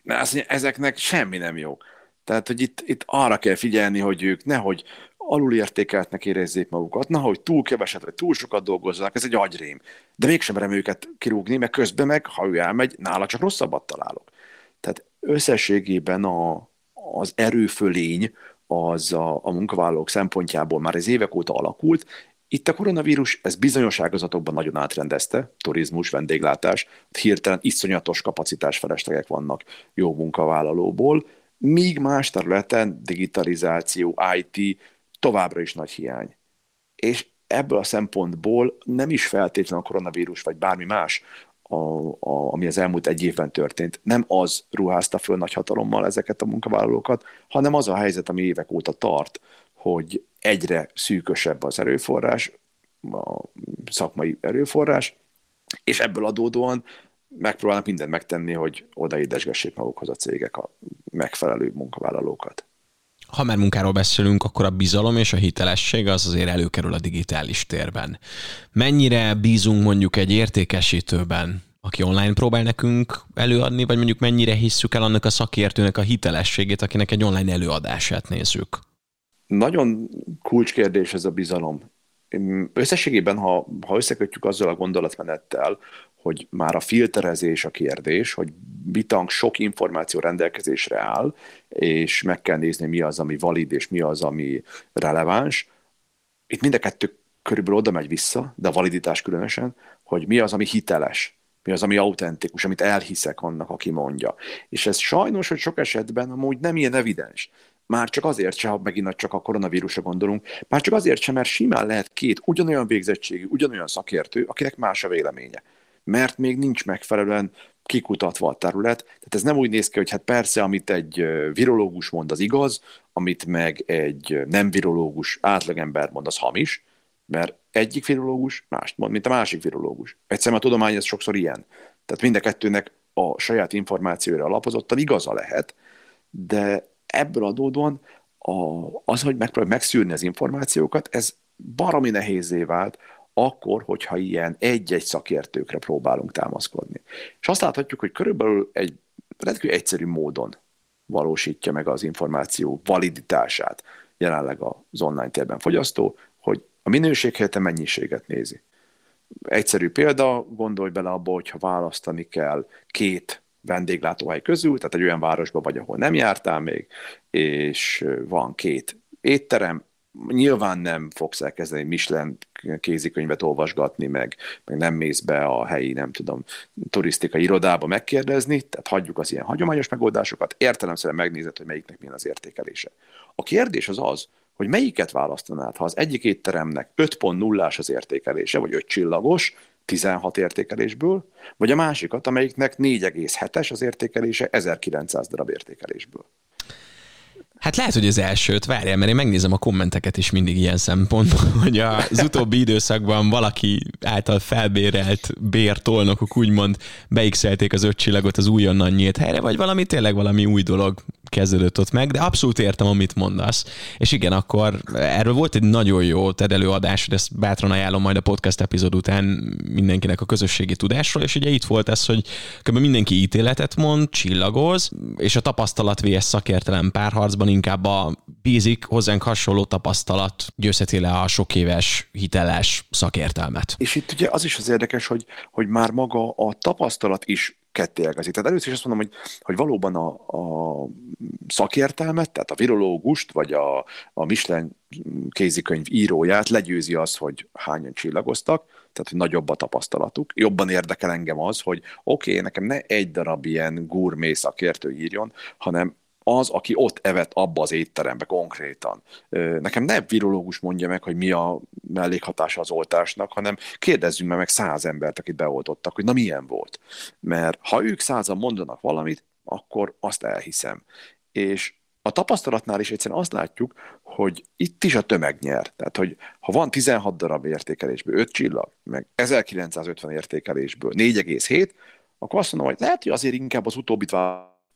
azt mondja, ezeknek semmi nem jó. Tehát, hogy itt arra kell figyelni, hogy ők nehogy alulértékeltnek érezzék magukat, nahogy túl keveset, vagy túl sokat dolgozzanak, ez egy agyrém. De mégsem merem őket kirúgni, mert közben meg, ha ő elmegy, nála csak rosszabbat találok. Tehát összességében az erőfölény az a munkavállalók szempontjából már ez évek óta alakult. Itt a koronavírus ez bizonyos ágazatokban nagyon átrendezte, turizmus, vendéglátás, hirtelen iszonyatos kapacitásfeleslegek vannak jó munkavállalóból, míg más területen digitalizáció, IT, továbbra is nagy hiány. És ebből a szempontból nem is feltétlenül a koronavírus, vagy bármi más, ami az elmúlt egy évben történt, nem az ruházta föl nagy hatalommal ezeket a munkavállalókat, hanem az a helyzet, ami évek óta tart, hogy egyre szűkösebb az erőforrás, a szakmai erőforrás, és ebből adódóan megpróbálnak mindent megtenni, hogy odaédesgessék magukhoz a cégek a megfelelő munkavállalókat. Ha már munkáról beszélünk, akkor a bizalom és a hitelesség az azért előkerül a digitális térben. Mennyire bízunk mondjuk egy értékesítőben, aki online próbál nekünk előadni, vagy mondjuk mennyire hisszük el annak a szakértőnek a hitelességét, akinek egy online előadását nézzük? Nagyon kulcskérdés ez a bizalom. Összességében, ha összekötjük azzal a gondolatmenettel, hogy már a filterezés a kérdés, hogy bitang sok információ rendelkezésre áll, és meg kell nézni, mi az, ami valid, és mi az, ami releváns. Itt mind a kettő körülbelül oda megy vissza, de a validitás különösen, hogy mi az, ami hiteles, mi az, ami autentikus, amit elhiszek annak, aki mondja. És ez sajnos, hogy sok esetben amúgy nem ilyen evidens. Már csak azért sem, ha megint csak a koronavírusra gondolunk, már csak azért sem, mert simán lehet két ugyanolyan végzettségű, ugyanolyan szakértő, akinek más a véleménye. Mert még nincs megfelelően kikutatva a terület. Tehát ez nem úgy néz ki, hogy hát persze, amit egy virológus mond, az igaz, amit meg egy nem virológus átlagember mond, az hamis, mert egyik virológus mást mond, mint a másik virológus. Egyszerűen a tudomány ez sokszor ilyen. Tehát mind a kettőnek a saját információra alapozottan igaza lehet, de ebből adódóan az, hogy megpróbáljuk megszűrni az információkat, ez baromi nehézzé vált, akkor, hogyha ilyen egy-egy szakértőkre próbálunk támaszkodni. És azt láthatjuk, hogy körülbelül egy rendkívül egyszerű módon valósítja meg az információ validitását jelenleg az online térben fogyasztó, hogy a minőség helyett a mennyiséget nézi. Egyszerű példa, gondolj bele abba, hogyha választani kell két vendéglátóhely közül, tehát egy olyan városba vagy, ahol nem jártál még, és van két étterem, nyilván nem fogsz elkezdeni Michelin kézikönyvet olvasgatni, meg nem mész be a helyi, nem tudom, turisztikai irodába megkérdezni, tehát hagyjuk az ilyen hagyományos megoldásokat, értelemszerűen megnézed, hogy melyiknek milyen az értékelése. A kérdés az az, hogy melyiket választanád, ha az egyik étteremnek 5.0-ás az értékelése, vagy 5 csillagos, 16 értékelésből, vagy a másikat, amelyiknek 4,7-es az értékelése, 1900 darab értékelésből. Hát lehet, hogy az elsőt, várjál, mert én megnézem a kommenteket is mindig ilyen szempontból, hogy az utóbbi időszakban valaki által felbérelt bértolnokok úgymond beixelték az 5 csillagot az újonnan nyílt helyre, vagy valami tényleg valami új dolog kezdődött ott meg, de abszolút értem, amit mondasz. És igen, akkor erről volt egy nagyon jó TED előadás, de ezt bátran ajánlom majd a podcast epizód után mindenkinek a közösségi tudásról, és ugye itt volt ez, hogy kb. Mindenki ítéletet mond, csillagoz, és a tapasztalat vs. szakértelem párharcban inkább a basic, hozzánk hasonló tapasztalat győzheti le a sok éves hiteles szakértelmet. És itt ugye az is az érdekes, hogy már maga a tapasztalat is ketté ágazik. Tehát először is azt mondom, hogy valóban a szakértelmet, tehát a virológust, vagy a Michelin kézikönyv íróját legyőzi az, hogy hányan csillagoztak, tehát hogy nagyobb a tapasztalatuk. Jobban érdekel engem az, hogy oké, nekem ne egy darab ilyen gurmé szakértő írjon, hanem az, aki ott evett abba az étterembe konkrétan. Nekem ne virológus mondja meg, hogy mi a mellékhatása az oltásnak, hanem kérdezzünk meg 100 embert, akit beoltottak, hogy na milyen volt. Mert ha ők 100-an mondanak valamit, akkor azt elhiszem. És a tapasztalatnál is egyszerűen azt látjuk, hogy itt is a tömeg nyer. Tehát, hogy ha van 16 darab értékelésből 5 csillag, meg 1950 értékelésből 4,7, akkor azt mondom, hogy lehet, hogy azért inkább az utóbbit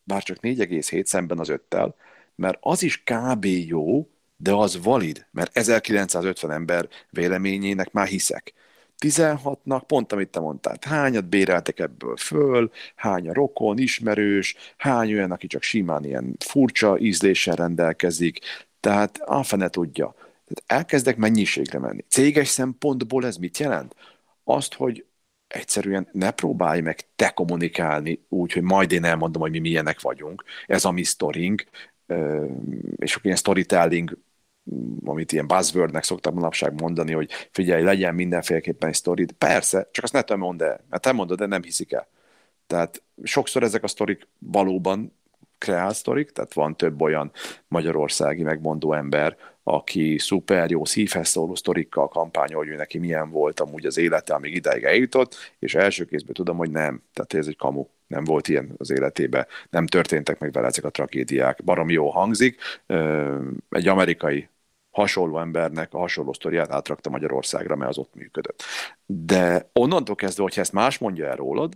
bár csak 4,7 szemben az 5-tel, mert az is kb. Jó, de az valid, mert 1950 ember véleményének már hiszek. 16-nak, pont amit te mondtál, hányat béreltek ebből föl, hány a rokon, ismerős, hány olyan, aki csak simán ilyen furcsa ízléssel rendelkezik, tehát a fene tudja. Tehát elkezdek mennyiségre menni. Céges szempontból ez mit jelent? Azt, hogy egyszerűen ne próbálj meg te kommunikálni úgy, hogy majd én elmondom, hogy mi milyenek vagyunk. Ez a mi sztorink, és sok ilyen storytelling, amit ilyen buzzwordnek szoktam manapság mondani, hogy figyelj, legyen mindenféleképpen egy sztorid. Persze, csak azt ne te mondd el, mert te mondod, de nem hiszik el. Tehát sokszor ezek a sztorik valóban kreál sztorik, tehát van több olyan magyarországi megmondó ember, aki szuper jó szívhez szóló sztorikkal kampányol, hogy neki milyen volt amúgy az élete, amíg ideig eljutott, és első kézből tudom, hogy nem. Tehát ez egy kamu. Nem volt ilyen az életében. Nem történtek meg vele ezek a tragédiák. Barom jó hangzik. Egy amerikai hasonló embernek a hasonló sztoriát átrakta Magyarországra, mert az ott működött. De onnantól kezdve, hogyha ezt más mondja el rólad,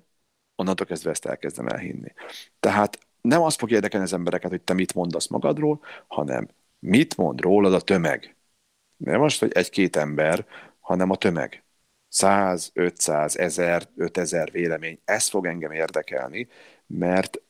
onnantól kezdve ezt elkezdem elhinni. Tehát nem azt fog érdekelni az embereket, hogy te mit mondasz magadról, hanem mit mond rólad a tömeg? Nem most, hogy egy-két ember, hanem a tömeg. 100, 500, 1000, 5000 vélemény. Ez fog engem érdekelni, mert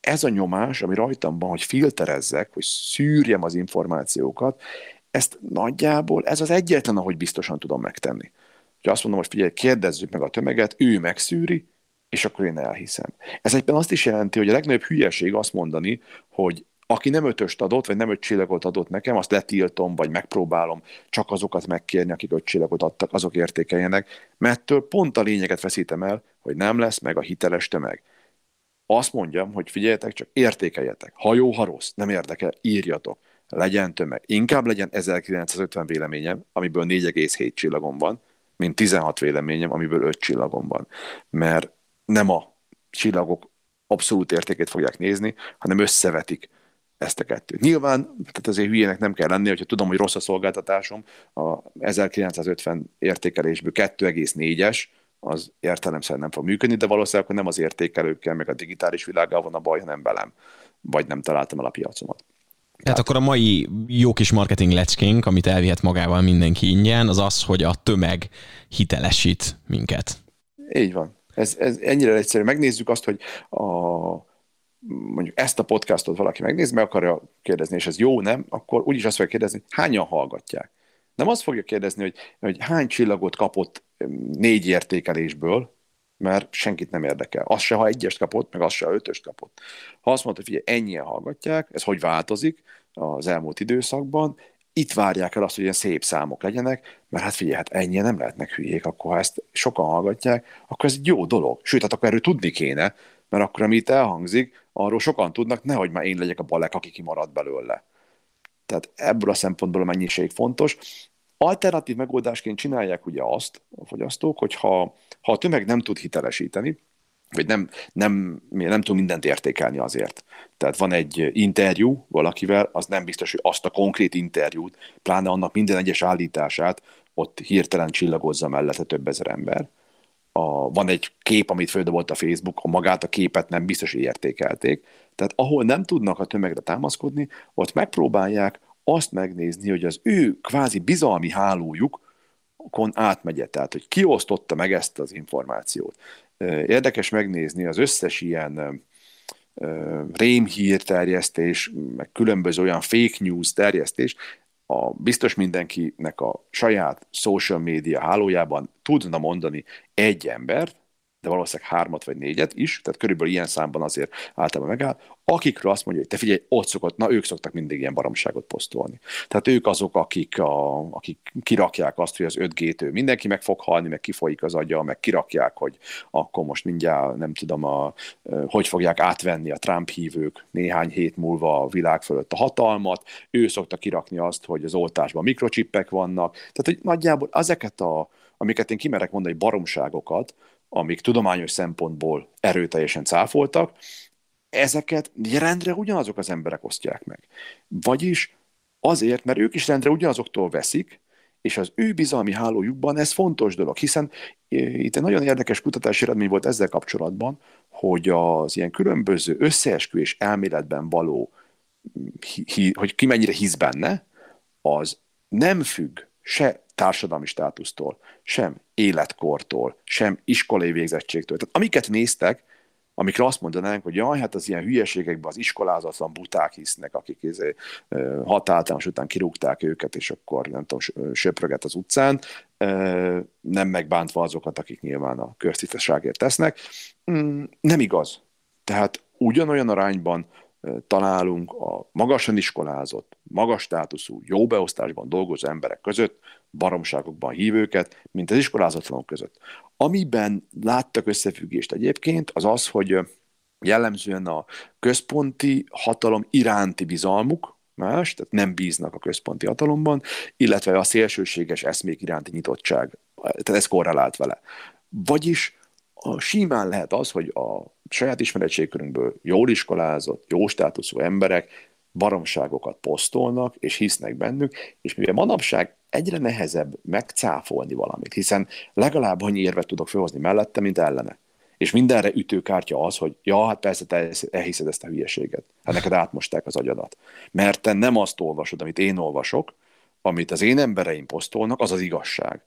ez a nyomás, ami rajtam van, hogy filterezzek, hogy szűrjem az információkat, ezt nagyjából, ez az egyetlen, ahogy biztosan tudom megtenni. Úgyhogy azt mondom, hogy figyelj, kérdezzük meg a tömeget, ő megszűri, és akkor én elhiszem. Ez egyben azt is jelenti, hogy a legnagyobb hülyeség azt mondani, hogy aki nem 5-öst adott, vagy nem 5 csillagot adott nekem, azt letiltom, vagy megpróbálom csak azokat megkérni, akik 5 csillagot adtak, azok értékeljenek, mert ettől pont a lényeget veszítem el, hogy nem lesz meg a hiteles tömeg. Azt mondjam, hogy figyeljetek, csak értékeljetek. Ha jó, ha rossz, nem érdekel, írjatok. Legyen tömeg. Inkább legyen 1950 véleményem, amiből 4,7 csillagom van, mint 16 véleményem, amiből 5 csillagom van. Mert nem a csillagok abszolút értékét fogják nézni, hanem összevetik ezt a kettőt. Nyilván, tehát azért hülyének nem kell lenni, hogyha tudom, hogy rossz a szolgáltatásom, a 1950 értékelésből 2,4-es, az értelemszerűen nem fog működni, de valószínűleg akkor nem az értékelőkkel, meg a digitális világgal van a baj, hanem velem, vagy nem találtam el a piacomat. Tehát akkor a mai jó kis marketing leckénk, amit elvihet magával mindenki ingyen, az az, hogy a tömeg hitelesít minket. Így van. Ez ennyire egyszerű. Megnézzük azt, hogy mondjuk ezt a podcastot valaki megnéz, meg akarja kérdezni, és ez jó, nem? Akkor úgyis azt fogja kérdezni, hányan hallgatják. Nem azt fogja kérdezni, hogy hány csillagot kapott 4 értékelésből, mert senkit nem érdekel. Az se, ha 1-est kapott, meg az se, ha 5-öst kapott. Ha azt mondta, hogy figyelj, ennyien hallgatják, ez hogy változik az elmúlt időszakban, itt várják el azt, hogy ilyen szép számok legyenek, mert hát figyelj, hát ennyien nem lehetnek hülyék, akkor ha ezt sokan hallgatják, akkor ez egy jó dolog. Sőt, hát akkor erről tudni kéne, mert akkor, ami itt elhangzik, arról sokan tudnak, nehogy már én legyek a balek, aki kimarad belőle. Tehát ebből a szempontból a mennyiség fontos. Alternatív megoldásként csinálják ugye azt a fogyasztók, hogy ha a tömeg nem tud hitelesíteni, vagy nem tud mindent értékelni azért. Tehát van egy interjú valakivel, az nem biztos, hogy azt a konkrét interjút, pláne annak minden egyes állítását ott hirtelen csillagozza mellette több ezer ember. Van egy kép, amit földobolt a Facebook, magát a képet nem biztos, hogy értékelték. Tehát ahol nem tudnak a tömegre támaszkodni, ott megpróbálják azt megnézni, hogy az ő kvázi bizalmi hálójukon átmegye. Tehát, hogy kiosztotta meg ezt az információt. Érdekes megnézni az összes ilyen rémhír terjesztés, meg különböző olyan fake news terjesztés, biztos mindenkinek a saját social media hálójában tudna mondani egy embert, de valószínűleg 3-at vagy 4-et is, tehát körülbelül ilyen számban azért általában megáll, akikről azt mondja, hogy te figyelj, ott szokott, na ők szoktak mindig ilyen baromságot posztolni. Tehát ők azok, akik kirakják azt, hogy az 5G-től mindenki meg fog halni, meg kifolyik az agya, meg kirakják, hogy akkor most mindjárt nem tudom, hogy fogják átvenni a Trump hívők néhány hét múlva a világ fölött a hatalmat, ő szokta kirakni azt, hogy az oltásban mikrocsippek vannak, tehát hogy nagyjából ezeket amiket én kimerek mondani, baromságokat, amik tudományos szempontból erőteljesen cáfoltak, ezeket rendre ugyanazok az emberek osztják meg. Vagyis azért, mert ők is rendre ugyanazoktól veszik, és az ő bizalmi hálójukban ez fontos dolog, hiszen itt egy nagyon érdekes kutatási eredmény volt ezzel kapcsolatban, hogy az ilyen különböző összeesküvés elméletben való, hogy ki mennyire hisz benne, az nem függ se társadalmi státusztól, sem életkortól, sem iskolai végzettségtől. Tehát amiket néztek, amikre azt mondanánk, hogy jaj, hát az ilyen hülyeségekben az iskolázatlan buták hisznek, akik hat általános után kirúgták őket, és akkor nem tudom, söpröget az utcán, nem megbántva azokat, akik nyilván a köztisztaságért tesznek. Nem igaz. Tehát ugyanolyan arányban találunk a magasan iskolázott, magas státuszú, jó beosztásban dolgozó emberek között, baromságokban hívőket, mint az iskolázatlanok között. Amiben láttak összefüggést egyébként, az az, hogy jellemzően a központi hatalom iránti bizalmuk más, tehát nem bíznak a központi hatalomban, illetve a szélsőséges eszmék iránti nyitottság, tehát ez korrelált vele. Vagyis simán lehet az, hogy a saját ismeretségkörünkből jól iskolázott, jó státuszú emberek baromságokat posztolnak, és hisznek bennük, és mivel manapság egyre nehezebb megcáfolni valamit, hiszen legalább annyi érvet tudok felhozni mellette, mint ellene. És mindenre ütőkártya az, hogy ja, hát persze te elhiszed ezt a hülyeséget, hát neked átmosták az agyadat. Mert te nem azt olvasod, amit én olvasok, amit az én embereim posztolnak, az az igazság.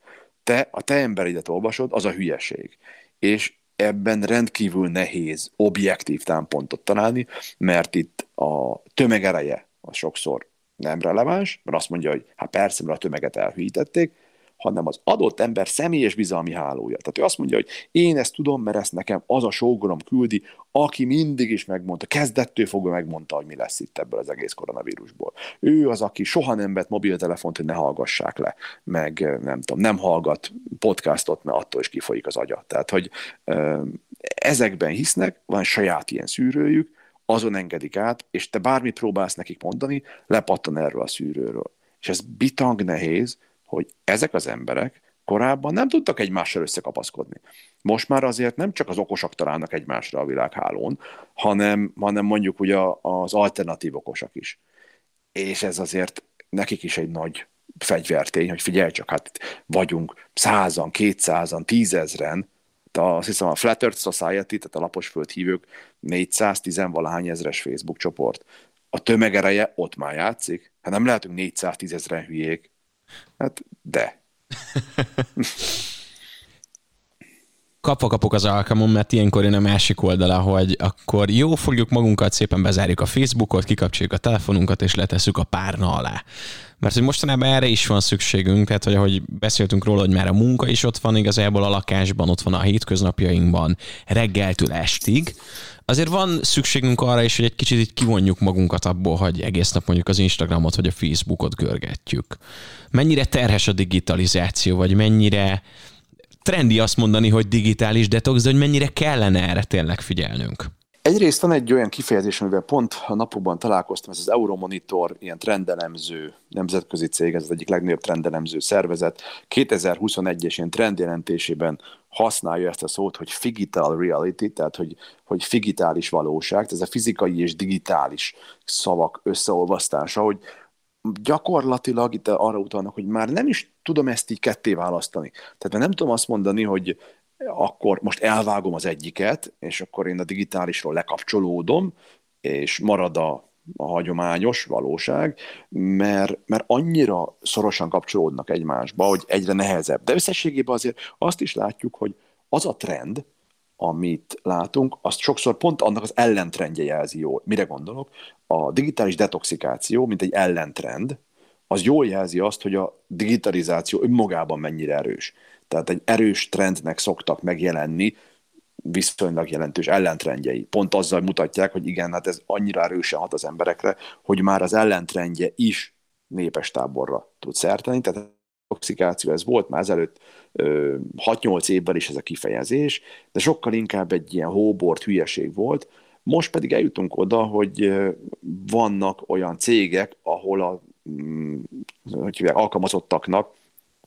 Te, a te emberidet olvasod, az a hülyeség. És ebben rendkívül nehéz objektív támpontot találni, mert itt a tömegereje az sokszor nem releváns, mert azt mondja, hogy hát persze, mert a tömeget elhűítették, hanem az adott ember személyes bizalmi hálója. Tehát ő azt mondja, hogy én ezt tudom, mert ezt nekem az a sógorom küldi, aki mindig is megmondta, kezdettől fogva megmondta, hogy mi lesz itt ebből az egész koronavírusból. Ő az, aki soha nem vett mobiltelefont, hogy ne hallgassák le, meg nem tudom, nem hallgat podcastot, mert attól is kifolyik az agya. Tehát, hogy ezekben hisznek, van saját ilyen szűrőjük, azon engedik át, és te bármit próbálsz nekik mondani, lepattan erről a szűrőről. És ez bitang nehéz, hogy ezek az emberek korábban nem tudtak egymással összekapaszkodni. Most már azért nem csak az okosak találnak egymásra a világhálón, hanem mondjuk ugye az alternatív okosak is. És ez azért nekik is egy nagy fegyvertény, hogy figyelj csak, hát vagyunk 100-an, 200-an, 10 ezren, azt hiszem a Flat Earth Society, tehát a laposföld hívők 410-valahány ezres Facebook csoport. A tömegereje ott már játszik. Hát nem lehetünk 410 ezeren hülyék. Hát, de. Kapok az alkalmon, mert ilyenkor jön a másik oldala, hogy akkor jó, fogjuk magunkat, szépen bezárjuk a Facebookot, kikapcsoljuk a telefonunkat, és letesszük a párna alá. Mert hogy mostanában erre is van szükségünk, tehát hogy ahogy beszéltünk róla, hogy már a munka is ott van igazából a lakásban, ott van a hétköznapjainkban, reggeltől estig. Azért van szükségünk arra is, hogy egy kicsit így kivonjuk magunkat abból, hogy egész nap mondjuk az Instagramot vagy a Facebookot görgetjük. Mennyire terhes a digitalizáció, vagy mennyire trendi azt mondani, hogy digitális detox, de hogy mennyire kellene erre tényleg figyelnünk? Egyrészt van egy olyan kifejezés, amivel pont a napokban találkoztam, ez az Euromonitor, ilyen trendelemző nemzetközi cég, ez az egyik legnagyobb trendelemző szervezet. 2021-es ilyen trendjelentésében használja ezt a szót, hogy figital reality, tehát hogy figitális valóság, ez a fizikai és digitális szavak összeolvasztása, hogy gyakorlatilag itt arra utalnak, hogy már nem is tudom ezt így ketté választani. Tehát nem tudom azt mondani, hogy akkor most elvágom az egyiket, és akkor én a digitálisról lekapcsolódom, és marad a hagyományos valóság, mert annyira szorosan kapcsolódnak egymásba, hogy egyre nehezebb. De összességében azért azt is látjuk, hogy az a trend, amit látunk, azt sokszor pont annak az ellentrendje jelzi jól. Mire gondolok? A digitális detoxikáció, mint egy ellentrend, az jól jelzi azt, hogy a digitalizáció önmagában mennyire erős. Tehát egy erős trendnek szoktak megjelenni viszonylag jelentős ellentrendjei. Pont azzal mutatják, hogy igen, hát ez annyira erősen hat az emberekre, hogy már az ellentrendje is népes táborra tud szerteni. Tehát a toxikáció, ez volt már ezelőtt 6-8 évvel is ez a kifejezés, de sokkal inkább egy ilyen hóbort hülyeség volt. Most pedig eljutunk oda, hogy vannak olyan cégek, ahol a alkalmazottaknak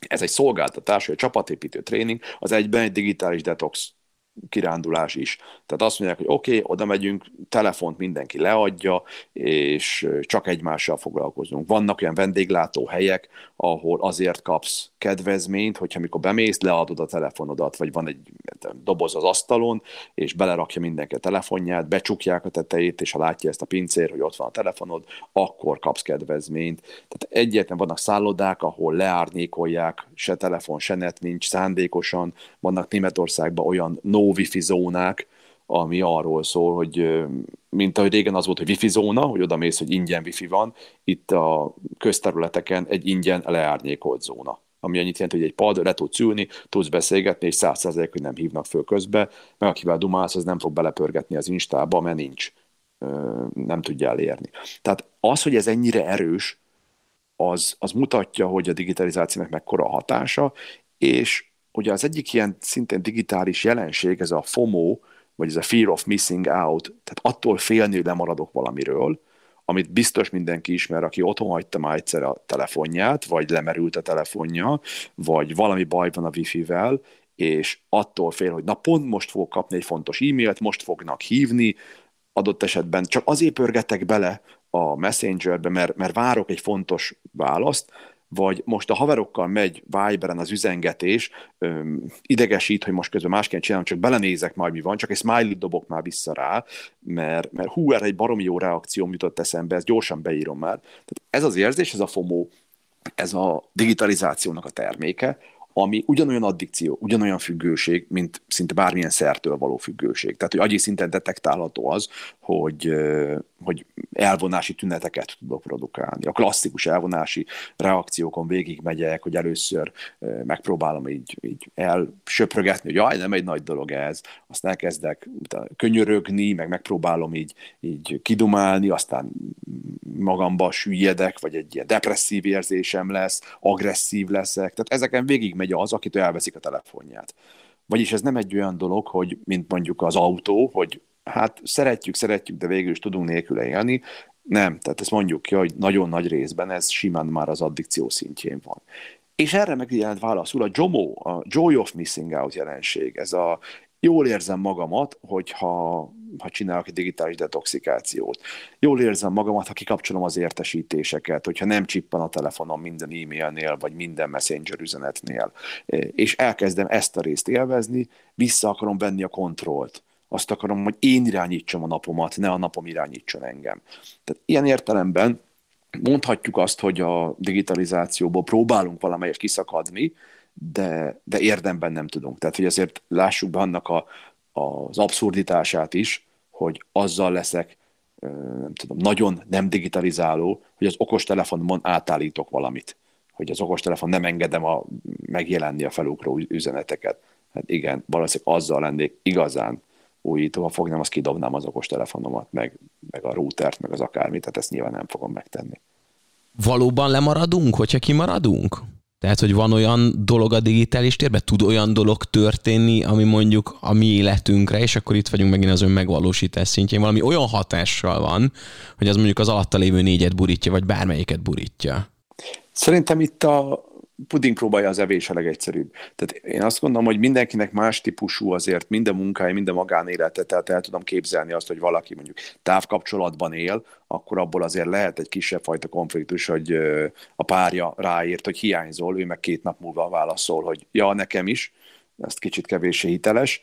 ez egy szolgáltatás, vagy egy csapatépítő tréning, az egyben egy digitális detox kirándulás is. Tehát azt mondják, hogy oké, oda megyünk, telefont mindenki leadja, és csak egymással foglalkozunk. Vannak olyan vendéglátóhelyek, ahol azért kapsz kedvezményt, hogyha mikor bemész, leadod a telefonodat, vagy van egy doboz az asztalon, és belerakja mindenki a telefonját, becsukják a tetejét, és ha látja ezt a pincér, hogy ott van a telefonod, akkor kapsz kedvezményt. Tehát egyértelműen vannak szállodák, ahol leárnyékolják, se telefon, se net nincs, szándékosan. Vannak Németországban olyan no wifi zónák, ami arról szól, hogy mint ahogy régen az volt, hogy wifi zóna, hogy oda mész, hogy ingyen wifi van, itt a közterületeken egy ingyen leárnyékolt zóna. Ami annyit jelent, hogy egy pad, le tudsz ülni, tudsz beszélgetni, és 100%, hogy nem hívnak föl közbe, meg akivel dumálsz, az nem fog belepörgetni az Instába, mert nincs, nem tudja elérni. Tehát az, hogy ez ennyire erős, az mutatja, hogy a digitalizációnak mekkora a hatása, és ugye az egyik ilyen szintén digitális jelenség, ez a FOMO, vagy ez a Fear of Missing Out, tehát attól félni, hogy lemaradok valamiről, amit biztos mindenki ismer, aki otthon hagyta már egyszer a telefonját, vagy lemerült a telefonja, vagy valami baj van a wifi-vel, és attól fél, hogy na pont most fogok kapni egy fontos e-mailt, most fognak hívni, adott esetben csak azért pörgetek bele a Messengerbe, mert várok egy fontos választ, vagy most a haverokkal megy Viberen az üzengetés, idegesít, hogy most közben másként csinálom, csak belenézek majd mi van, csak egy smiley dobok már vissza rá, mert hú, erre egy baromi jó reakcióm jutott eszembe, ezt gyorsan beírom már. Tehát ez az érzés, ez a FOMO, ez a digitalizációnak a terméke, ami ugyanolyan addikció, ugyanolyan függőség, mint szinte bármilyen szertől való függőség. Tehát, hogy agyi szinten detektálható az, hogy elvonási tüneteket tudok produkálni. A klasszikus elvonási reakciókon végigmegyek, hogy először megpróbálom így elsöprögetni, hogy jaj, nem egy nagy dolog ez, aztán elkezdek könyörögni, megpróbálom így kidumálni, aztán magamba süllyedek, vagy egy ilyen depresszív érzésem lesz, agresszív leszek. Tehát ezeken végigmegy az, akitől elveszik a telefonját. Vagyis ez nem egy olyan dolog, hogy mint mondjuk az autó, hogy hát szeretjük, de végül is tudunk nélküle élni. Nem, tehát ezt mondjuk ki, hogy nagyon nagy részben ez simán már az addikció szintjén van. És erre megjelent válaszul a JOMO, a Joy of Missing Out jelenség. Ez a jól érzem magamat, ha csinálok egy digitális detoxikációt. Jól érzem magamat, ha kikapcsolom az értesítéseket, hogyha nem csippan a telefonom minden e-mailnél, vagy minden messenger üzenetnél. És elkezdem ezt a részt élvezni, vissza akarom venni a kontrollt. Azt akarom, hogy én irányítsam a napomat, ne a napom irányítson engem. Tehát ilyen értelemben mondhatjuk azt, hogy a digitalizációból próbálunk valamelyest kiszakadni, de érdemben nem tudunk. Tehát, hogy azért lássuk be annak az abszurditását is, hogy azzal leszek, nem tudom, nagyon nem digitalizáló, hogy az okostelefonomon átállítok valamit. Hogy az okostelefon nem engedem megjelenni a felugró üzeneteket. Hát igen, valószínűleg azzal lennék igazán újító, ha fognám, azt kidobnám az okostelefonomat, meg a routert, meg az akármit, tehát ezt nyilván nem fogom megtenni. Valóban lemaradunk, hogyha kimaradunk? Tehát, hogy van olyan dolog a digitális térben, tud olyan dolog történni, ami mondjuk a mi életünkre, és akkor itt vagyunk megint az önmegvalósítás szintjén, valami olyan hatással van, hogy az mondjuk az alatta lévő négyet burítja, vagy bármelyiket burítja. Szerintem itt a pudding próbálja az evés a legegyszerűbb. Tehát én azt gondolom, hogy mindenkinek más típusú azért minden munkája, minden magánélete, tehát el tudom képzelni azt, hogy valaki mondjuk távkapcsolatban él, akkor abból azért lehet egy kisebb fajta konfliktus, hogy a párja ráírt, hogy hiányzol, ő meg 2 nap múlva válaszol, hogy ja, nekem is, ezt kicsit kevéssé hiteles.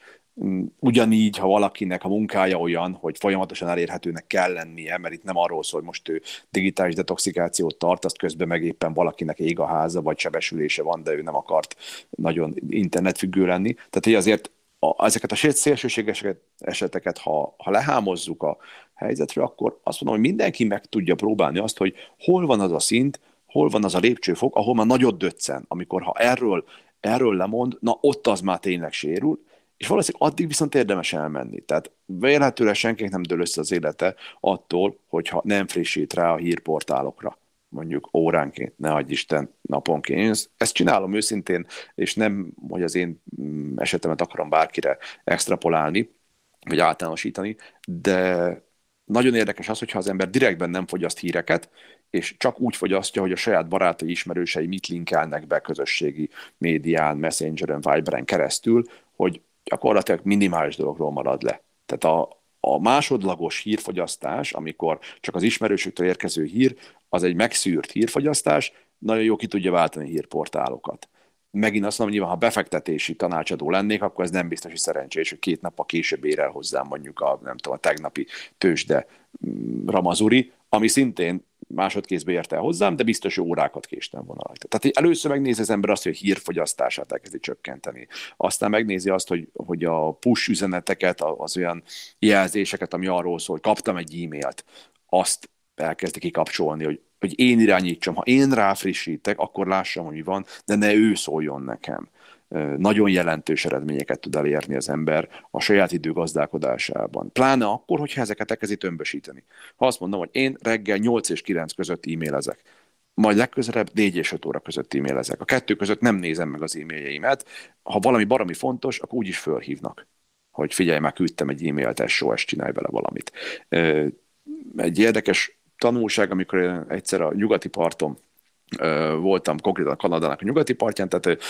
Ugyanígy, ha valakinek a munkája olyan, hogy folyamatosan elérhetőnek kell lennie, mert itt nem arról szól, hogy most ő digitális detoxikációt tart, azt közben meg éppen valakinek ég a háza, vagy sebesülése van, de ő nem akart nagyon internetfüggő lenni. Tehát így azért ezeket a szélsőséges eseteket, ha lehámozzuk a helyzetről, akkor azt mondom, hogy mindenki meg tudja próbálni azt, hogy hol van az a szint, hol van az a lépcsőfok, ahol már nagyot döccen, amikor ha erről lemond, na ott az már tényleg sérül, És valószínűleg addig viszont érdemes elmenni. Tehát vélhetőleg senkinek nem dől össze az élete attól, hogyha nem frissít rá a hírportálokra, mondjuk óránként, ne adj Isten, naponként. Én ezt csinálom őszintén, és nem, hogy az én esetemet akarom bárkire extrapolálni, vagy általánosítani, de nagyon érdekes az, hogyha az ember direktben nem fogyaszt híreket, és csak úgy fogyasztja, hogy a saját barátai, ismerősei mit linkelnek be közösségi médián, Messengeren, Viberen keresztül, hogy gyakorlatilag minimális dologról marad le. Tehát a másodlagos hírfogyasztás, amikor csak az ismerősöktől érkező hír, az egy megszűrt hírfogyasztás, nagyon jó ki tudja váltani hírportálokat. Megint azt mondom, nyilván, ha befektetési tanácsadó lennék, akkor ez nem biztos, hogy szerencsés, hogy 2 nappal később ér el hozzám mondjuk a tegnapi tőzsde ramazuri, ami szintén másodkézbe ért el hozzám, de biztos, hogy órákat késtem volna rajta. Tehát először megnézi az ember azt, hogy a hírfogyasztását elkezdi csökkenteni. Aztán megnézi azt, hogy a push üzeneteket, az olyan jelzéseket, ami arról szól, hogy kaptam egy e-mailt, azt elkezdi kikapcsolni, hogy én irányítsam, ha én ráfrissítek, akkor lássam, hogy mi van, de ne ő szóljon nekem. Nagyon jelentős eredményeket tud elérni az ember a saját idő gazdálkodásában. Pláne akkor, hogyha ezeket elkezdi tömbösíteni. Ha azt mondom, hogy én reggel 8 és 9 között e-mailezek, majd legközelebb 4 és 5 óra között e-mailezek. A 2 között nem nézem meg az e-mailjeimet. Ha valami baromi fontos, akkor úgyis fölhívnak, hogy figyelj, már küldtem egy e-mailt, SOS, csinálj vele valamit. Egy érdekes tanulság, amikor egyszer a nyugati parton voltam, konkrétan a Kanadának a nyugati partján, tehát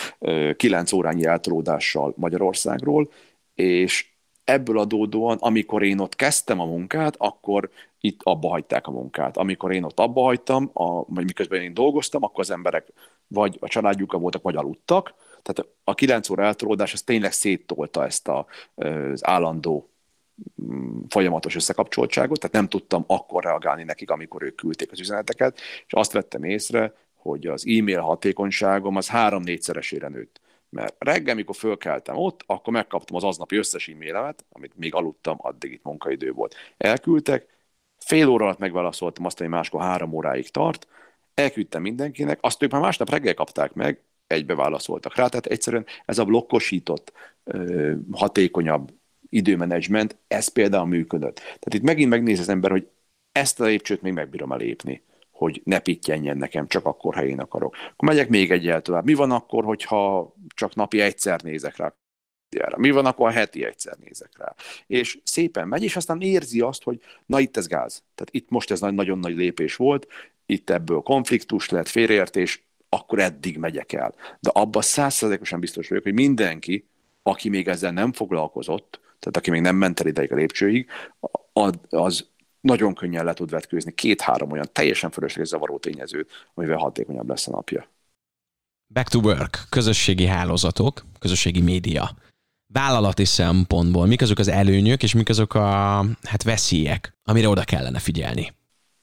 9 órányi eltolódással Magyarországról, és ebből adódóan, amikor én ott kezdtem a munkát, akkor itt abba hagyták a munkát. Amikor én ott abba hagytam, vagy miközben én dolgoztam, akkor az emberek vagy a családjukkal voltak, vagy aludtak. Tehát a 9 óra eltolódás az tényleg széttolta ezt az állandó folyamatos összekapcsoltságot, tehát nem tudtam akkor reagálni nekik, amikor ők küldték az üzeneteket, és azt vettem észre, hogy az e-mail hatékonyságom az 3-4-szeresére nőtt. Mert reggel, mikor fölkeltem ott, akkor megkaptam az aznapi összes e-mailemet, amit még aludtam, addig itt munkaidő volt. Elküldtek, fél óra alatt megválaszoltam azt, ami máskor 3 óráig tart, elküldtem mindenkinek, azt ők már másnap reggel kapták meg, egybe válaszoltak rá, tehát egyszerűen ez a blokkosított, hatékonyabb időmenedzsment, ez például működött. Tehát itt megint megnéz az ember, hogy ezt a lépcsőt még megbírom elépni, hogy ne pittyenjen nekem, csak akkor, ha én akarok. Akkor megyek még egyel tovább. Mi van akkor, hogyha csak napi egyszer nézek rá? Mi van akkor, ha heti egyszer nézek rá? És szépen megy, és aztán érzi azt, hogy na itt ez gáz. Tehát itt most ez nagyon nagy lépés volt, itt ebből konfliktus lett, félreértés, akkor eddig megyek el. De abban 100%-osan biztos vagyok, hogy mindenki, aki még ezzel nem foglalkozott, tehát aki még nem ment el ideig a lépcsőig, az nagyon könnyen le tud vetkőzni 2-3 olyan teljesen fölösleges zavaró tényezőt, amivel hatékonyabb lesz a napja. Back to work, közösségi hálózatok, közösségi média. Vállalati szempontból mik azok az előnyök, és mik azok a veszélyek, amire oda kellene figyelni?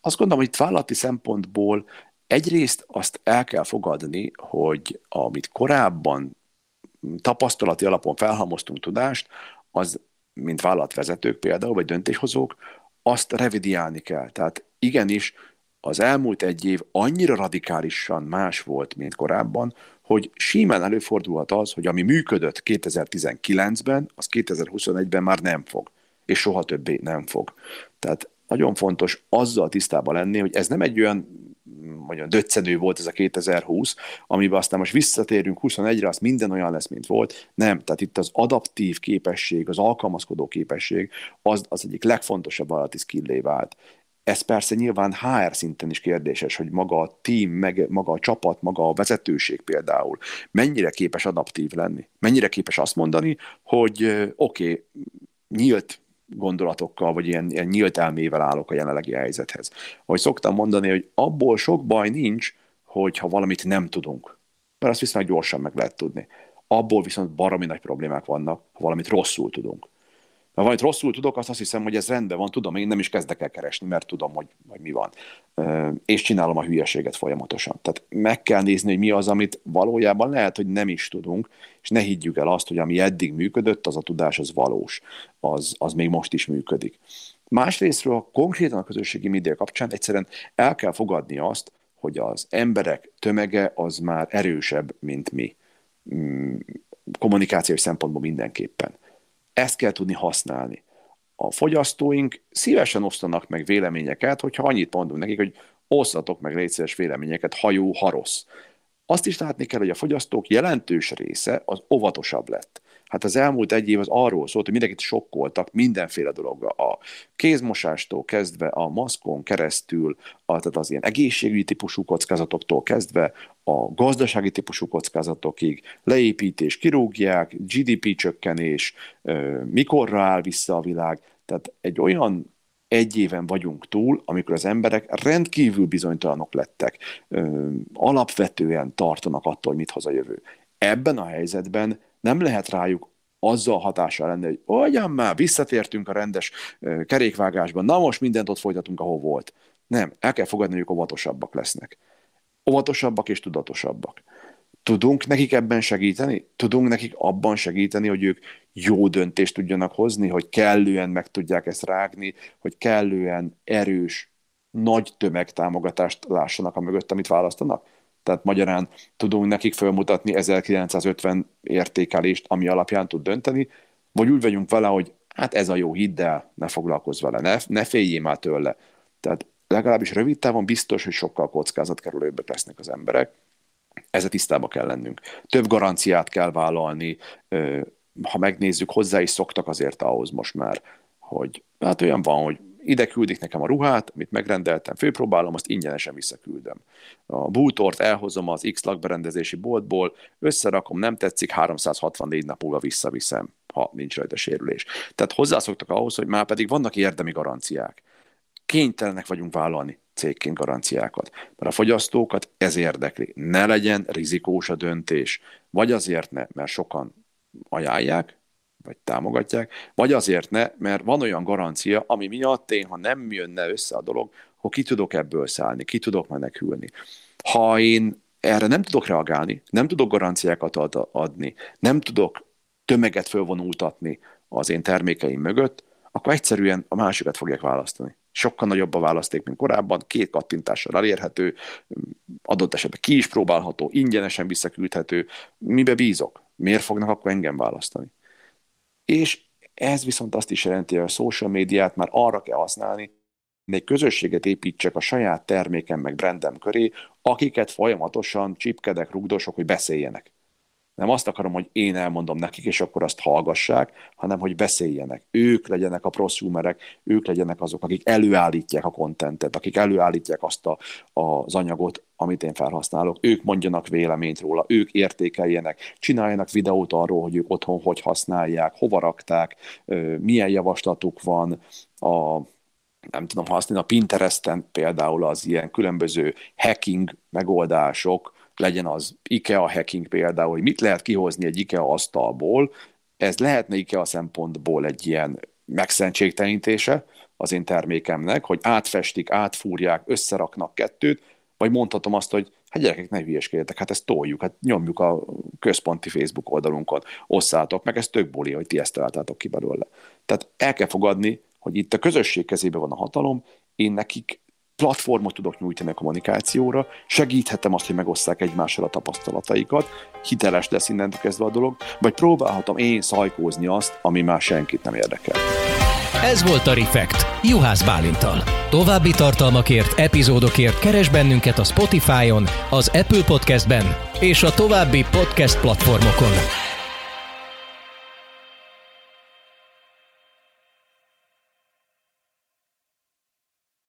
Azt gondolom, hogy itt vállalati szempontból egyrészt azt el kell fogadni, hogy amit korábban tapasztalati alapon felhalmoztunk tudást, az, mint vállalatvezetők például, vagy döntéshozók, azt revidiálni kell. Tehát igenis, az elmúlt 1 év annyira radikálisan más volt, mint korábban, hogy simán előfordulhat az, hogy ami működött 2019-ben, az 2021-ben már nem fog, és soha többé nem fog. Tehát nagyon fontos azzal tisztában lenni, hogy ez nem egy olyan döccenő volt ez a 2020, amiben aztán most visszatérünk 21-re, az minden olyan lesz, mint volt. Nem, tehát itt az adaptív képesség, az alkalmazkodó képesség az egyik legfontosabb vállalati skillé vált. Ez persze nyilván HR szinten is kérdéses, hogy maga a team, meg maga a csapat, maga a vezetőség például mennyire képes adaptív lenni, mennyire képes azt mondani, hogy oké, nyílt gondolatokkal, vagy ilyen nyílt elmével állok a jelenlegi helyzethez. Ahogy szoktam mondani, hogy abból sok baj nincs, hogyha valamit nem tudunk. Mert azt viszont gyorsan meg lehet tudni. Abból viszont baromi nagy problémák vannak, ha valamit rosszul tudunk. Ha valamit rosszul tudok, azt hiszem, hogy ez rendben van, tudom, én nem is kezdek el keresni, mert tudom, hogy mi van. És csinálom a hülyeséget folyamatosan. Tehát meg kell nézni, hogy mi az, amit valójában lehet, hogy nem is tudunk, és ne higgyük el azt, hogy ami eddig működött, az a tudás, az valós. Az még most is működik. Másrésztről konkrétan a közösségi média kapcsán egyszerűen el kell fogadni azt, hogy az emberek tömege az már erősebb, mint mi. Kommunikációs szempontból mindenképpen. Ezt kell tudni használni. A fogyasztóink szívesen osztanak meg véleményeket, hogyha annyit mondunk nekik, hogy osztatok meg légy szíves véleményeket, ha jó, ha rossz. Azt is látni kell, hogy a fogyasztók jelentős része az óvatosabb lett. Hát az elmúlt egy év az arról szólt, hogy mindenkit sokkoltak mindenféle dologgal. A kézmosástól kezdve, a maszkon keresztül, tehát az ilyen egészségügyi típusú kockázatoktól kezdve, a gazdasági típusú kockázatokig, leépítés, kirúgják, GDP csökkenés, mikorra áll vissza a világ. Tehát egy olyan egy éven vagyunk túl, amikor az emberek rendkívül bizonytalanok lettek, alapvetően tartanak attól, hogy mit hoz a jövő. Ebben a helyzetben nem lehet rájuk azzal hatással lenni, hogy olyan már visszatértünk a rendes kerékvágásban, na most mindent ott folytatunk, ahol volt. Nem, el kell fogadni, hogy ők óvatosabbak lesznek. Óvatosabbak és tudatosabbak. Tudunk nekik ebben segíteni? Tudunk nekik abban segíteni, hogy ők jó döntést tudjanak hozni, hogy kellően meg tudják ezt rágni, hogy kellően erős, nagy tömegtámogatást lássanak a mögött, amit választanak? Tehát magyarán tudunk nekik fölmutatni 1950 értékelést, ami alapján tud dönteni, vagy úgy vagyunk vele, hogy hát ez a jó, hidd el, ne foglalkozz vele, ne féljél már tőle. Tehát legalábbis rövid távon biztos, hogy sokkal kockázatkerülőbbek lesznek az emberek. Ezzel tisztába kell lennünk. Több garanciát kell vállalni, ha megnézzük, hozzá is szoktak azért ahhoz most már, hogy hát olyan van, hogy ide küldik nekem a ruhát, amit megrendeltem, főpróbálom, azt ingyenesen visszaküldöm. A bútort elhozom az X lakberendezési boltból, összerakom, nem tetszik, 364 nap múlva visszaviszem, ha nincs rajta sérülés. Tehát hozzászoktak ahhoz, hogy már pedig vannak érdemi garanciák. Kénytelenek vagyunk vállalni cégként garanciákat, mert a fogyasztókat ez érdekli. Ne legyen rizikós a döntés. Vagy azért ne, mert sokan ajánlják, vagy támogatják, vagy azért ne, mert van olyan garancia, ami miatt én, ha nem jönne össze a dolog, akkor ki tudok ebből szállni, ki tudok menekülni. Ha én erre nem tudok reagálni, nem tudok garanciákat adni, nem tudok tömeget fölvonultatni az én termékeim mögött, akkor egyszerűen a másikat fogják választani. Sokkal nagyobb a választék, mint korábban, 2 kattintással elérhető, adott esetben ki is próbálható, ingyenesen visszaküldhető, mibe bízok? Miért fognak akkor engem választani? És ez viszont azt is jelenti, hogy a social médiát már arra kell használni, hogy egy közösséget építsek a saját termékem meg brandem köré, akiket folyamatosan csipkedek, rugdosok, hogy beszéljenek. Nem azt akarom, hogy én elmondom nekik, és akkor azt hallgassák, hanem hogy beszéljenek. Ők legyenek a prosumerek, ők legyenek azok, akik előállítják a kontentet, akik előállítják azt az anyagot, amit én felhasználok. Ők mondjanak véleményt róla, ők értékeljenek, csináljanak videót arról, hogy ők otthon hogy használják, hova rakták, milyen javaslatuk van a Pinteresten például az ilyen különböző hacking megoldások, legyen az IKEA hacking például, hogy mit lehet kihozni egy IKEA asztalból, ez lehetne IKEA szempontból egy ilyen megszentségtelenítése az én termékemnek, hogy átfestik, átfúrják, összeraknak kettőt, vagy mondhatom azt, hogy hát gyerekek, ne hülyeskedjetek, hát ezt toljuk, hát nyomjuk a központi Facebook oldalunkon, osszátok meg, ez tök buli, hogy ti ezt találtátok ki belőle. Tehát el kell fogadni, hogy itt a közösség kezében van a hatalom, én nekik platformot tudok nyújtani a kommunikációra, segíthetem azt, hogy megosszák egymással a tapasztalataikat, hiteles lesz innentől kezdve a dolog, vagy próbálhatom én szajkózni azt, ami már senkit nem érdekel. Ez volt a Refact, Juhász Bálinttal. További tartalmakért, epizódokért keresd bennünket a Spotify-on, az Apple Podcastben és a további podcast platformokon.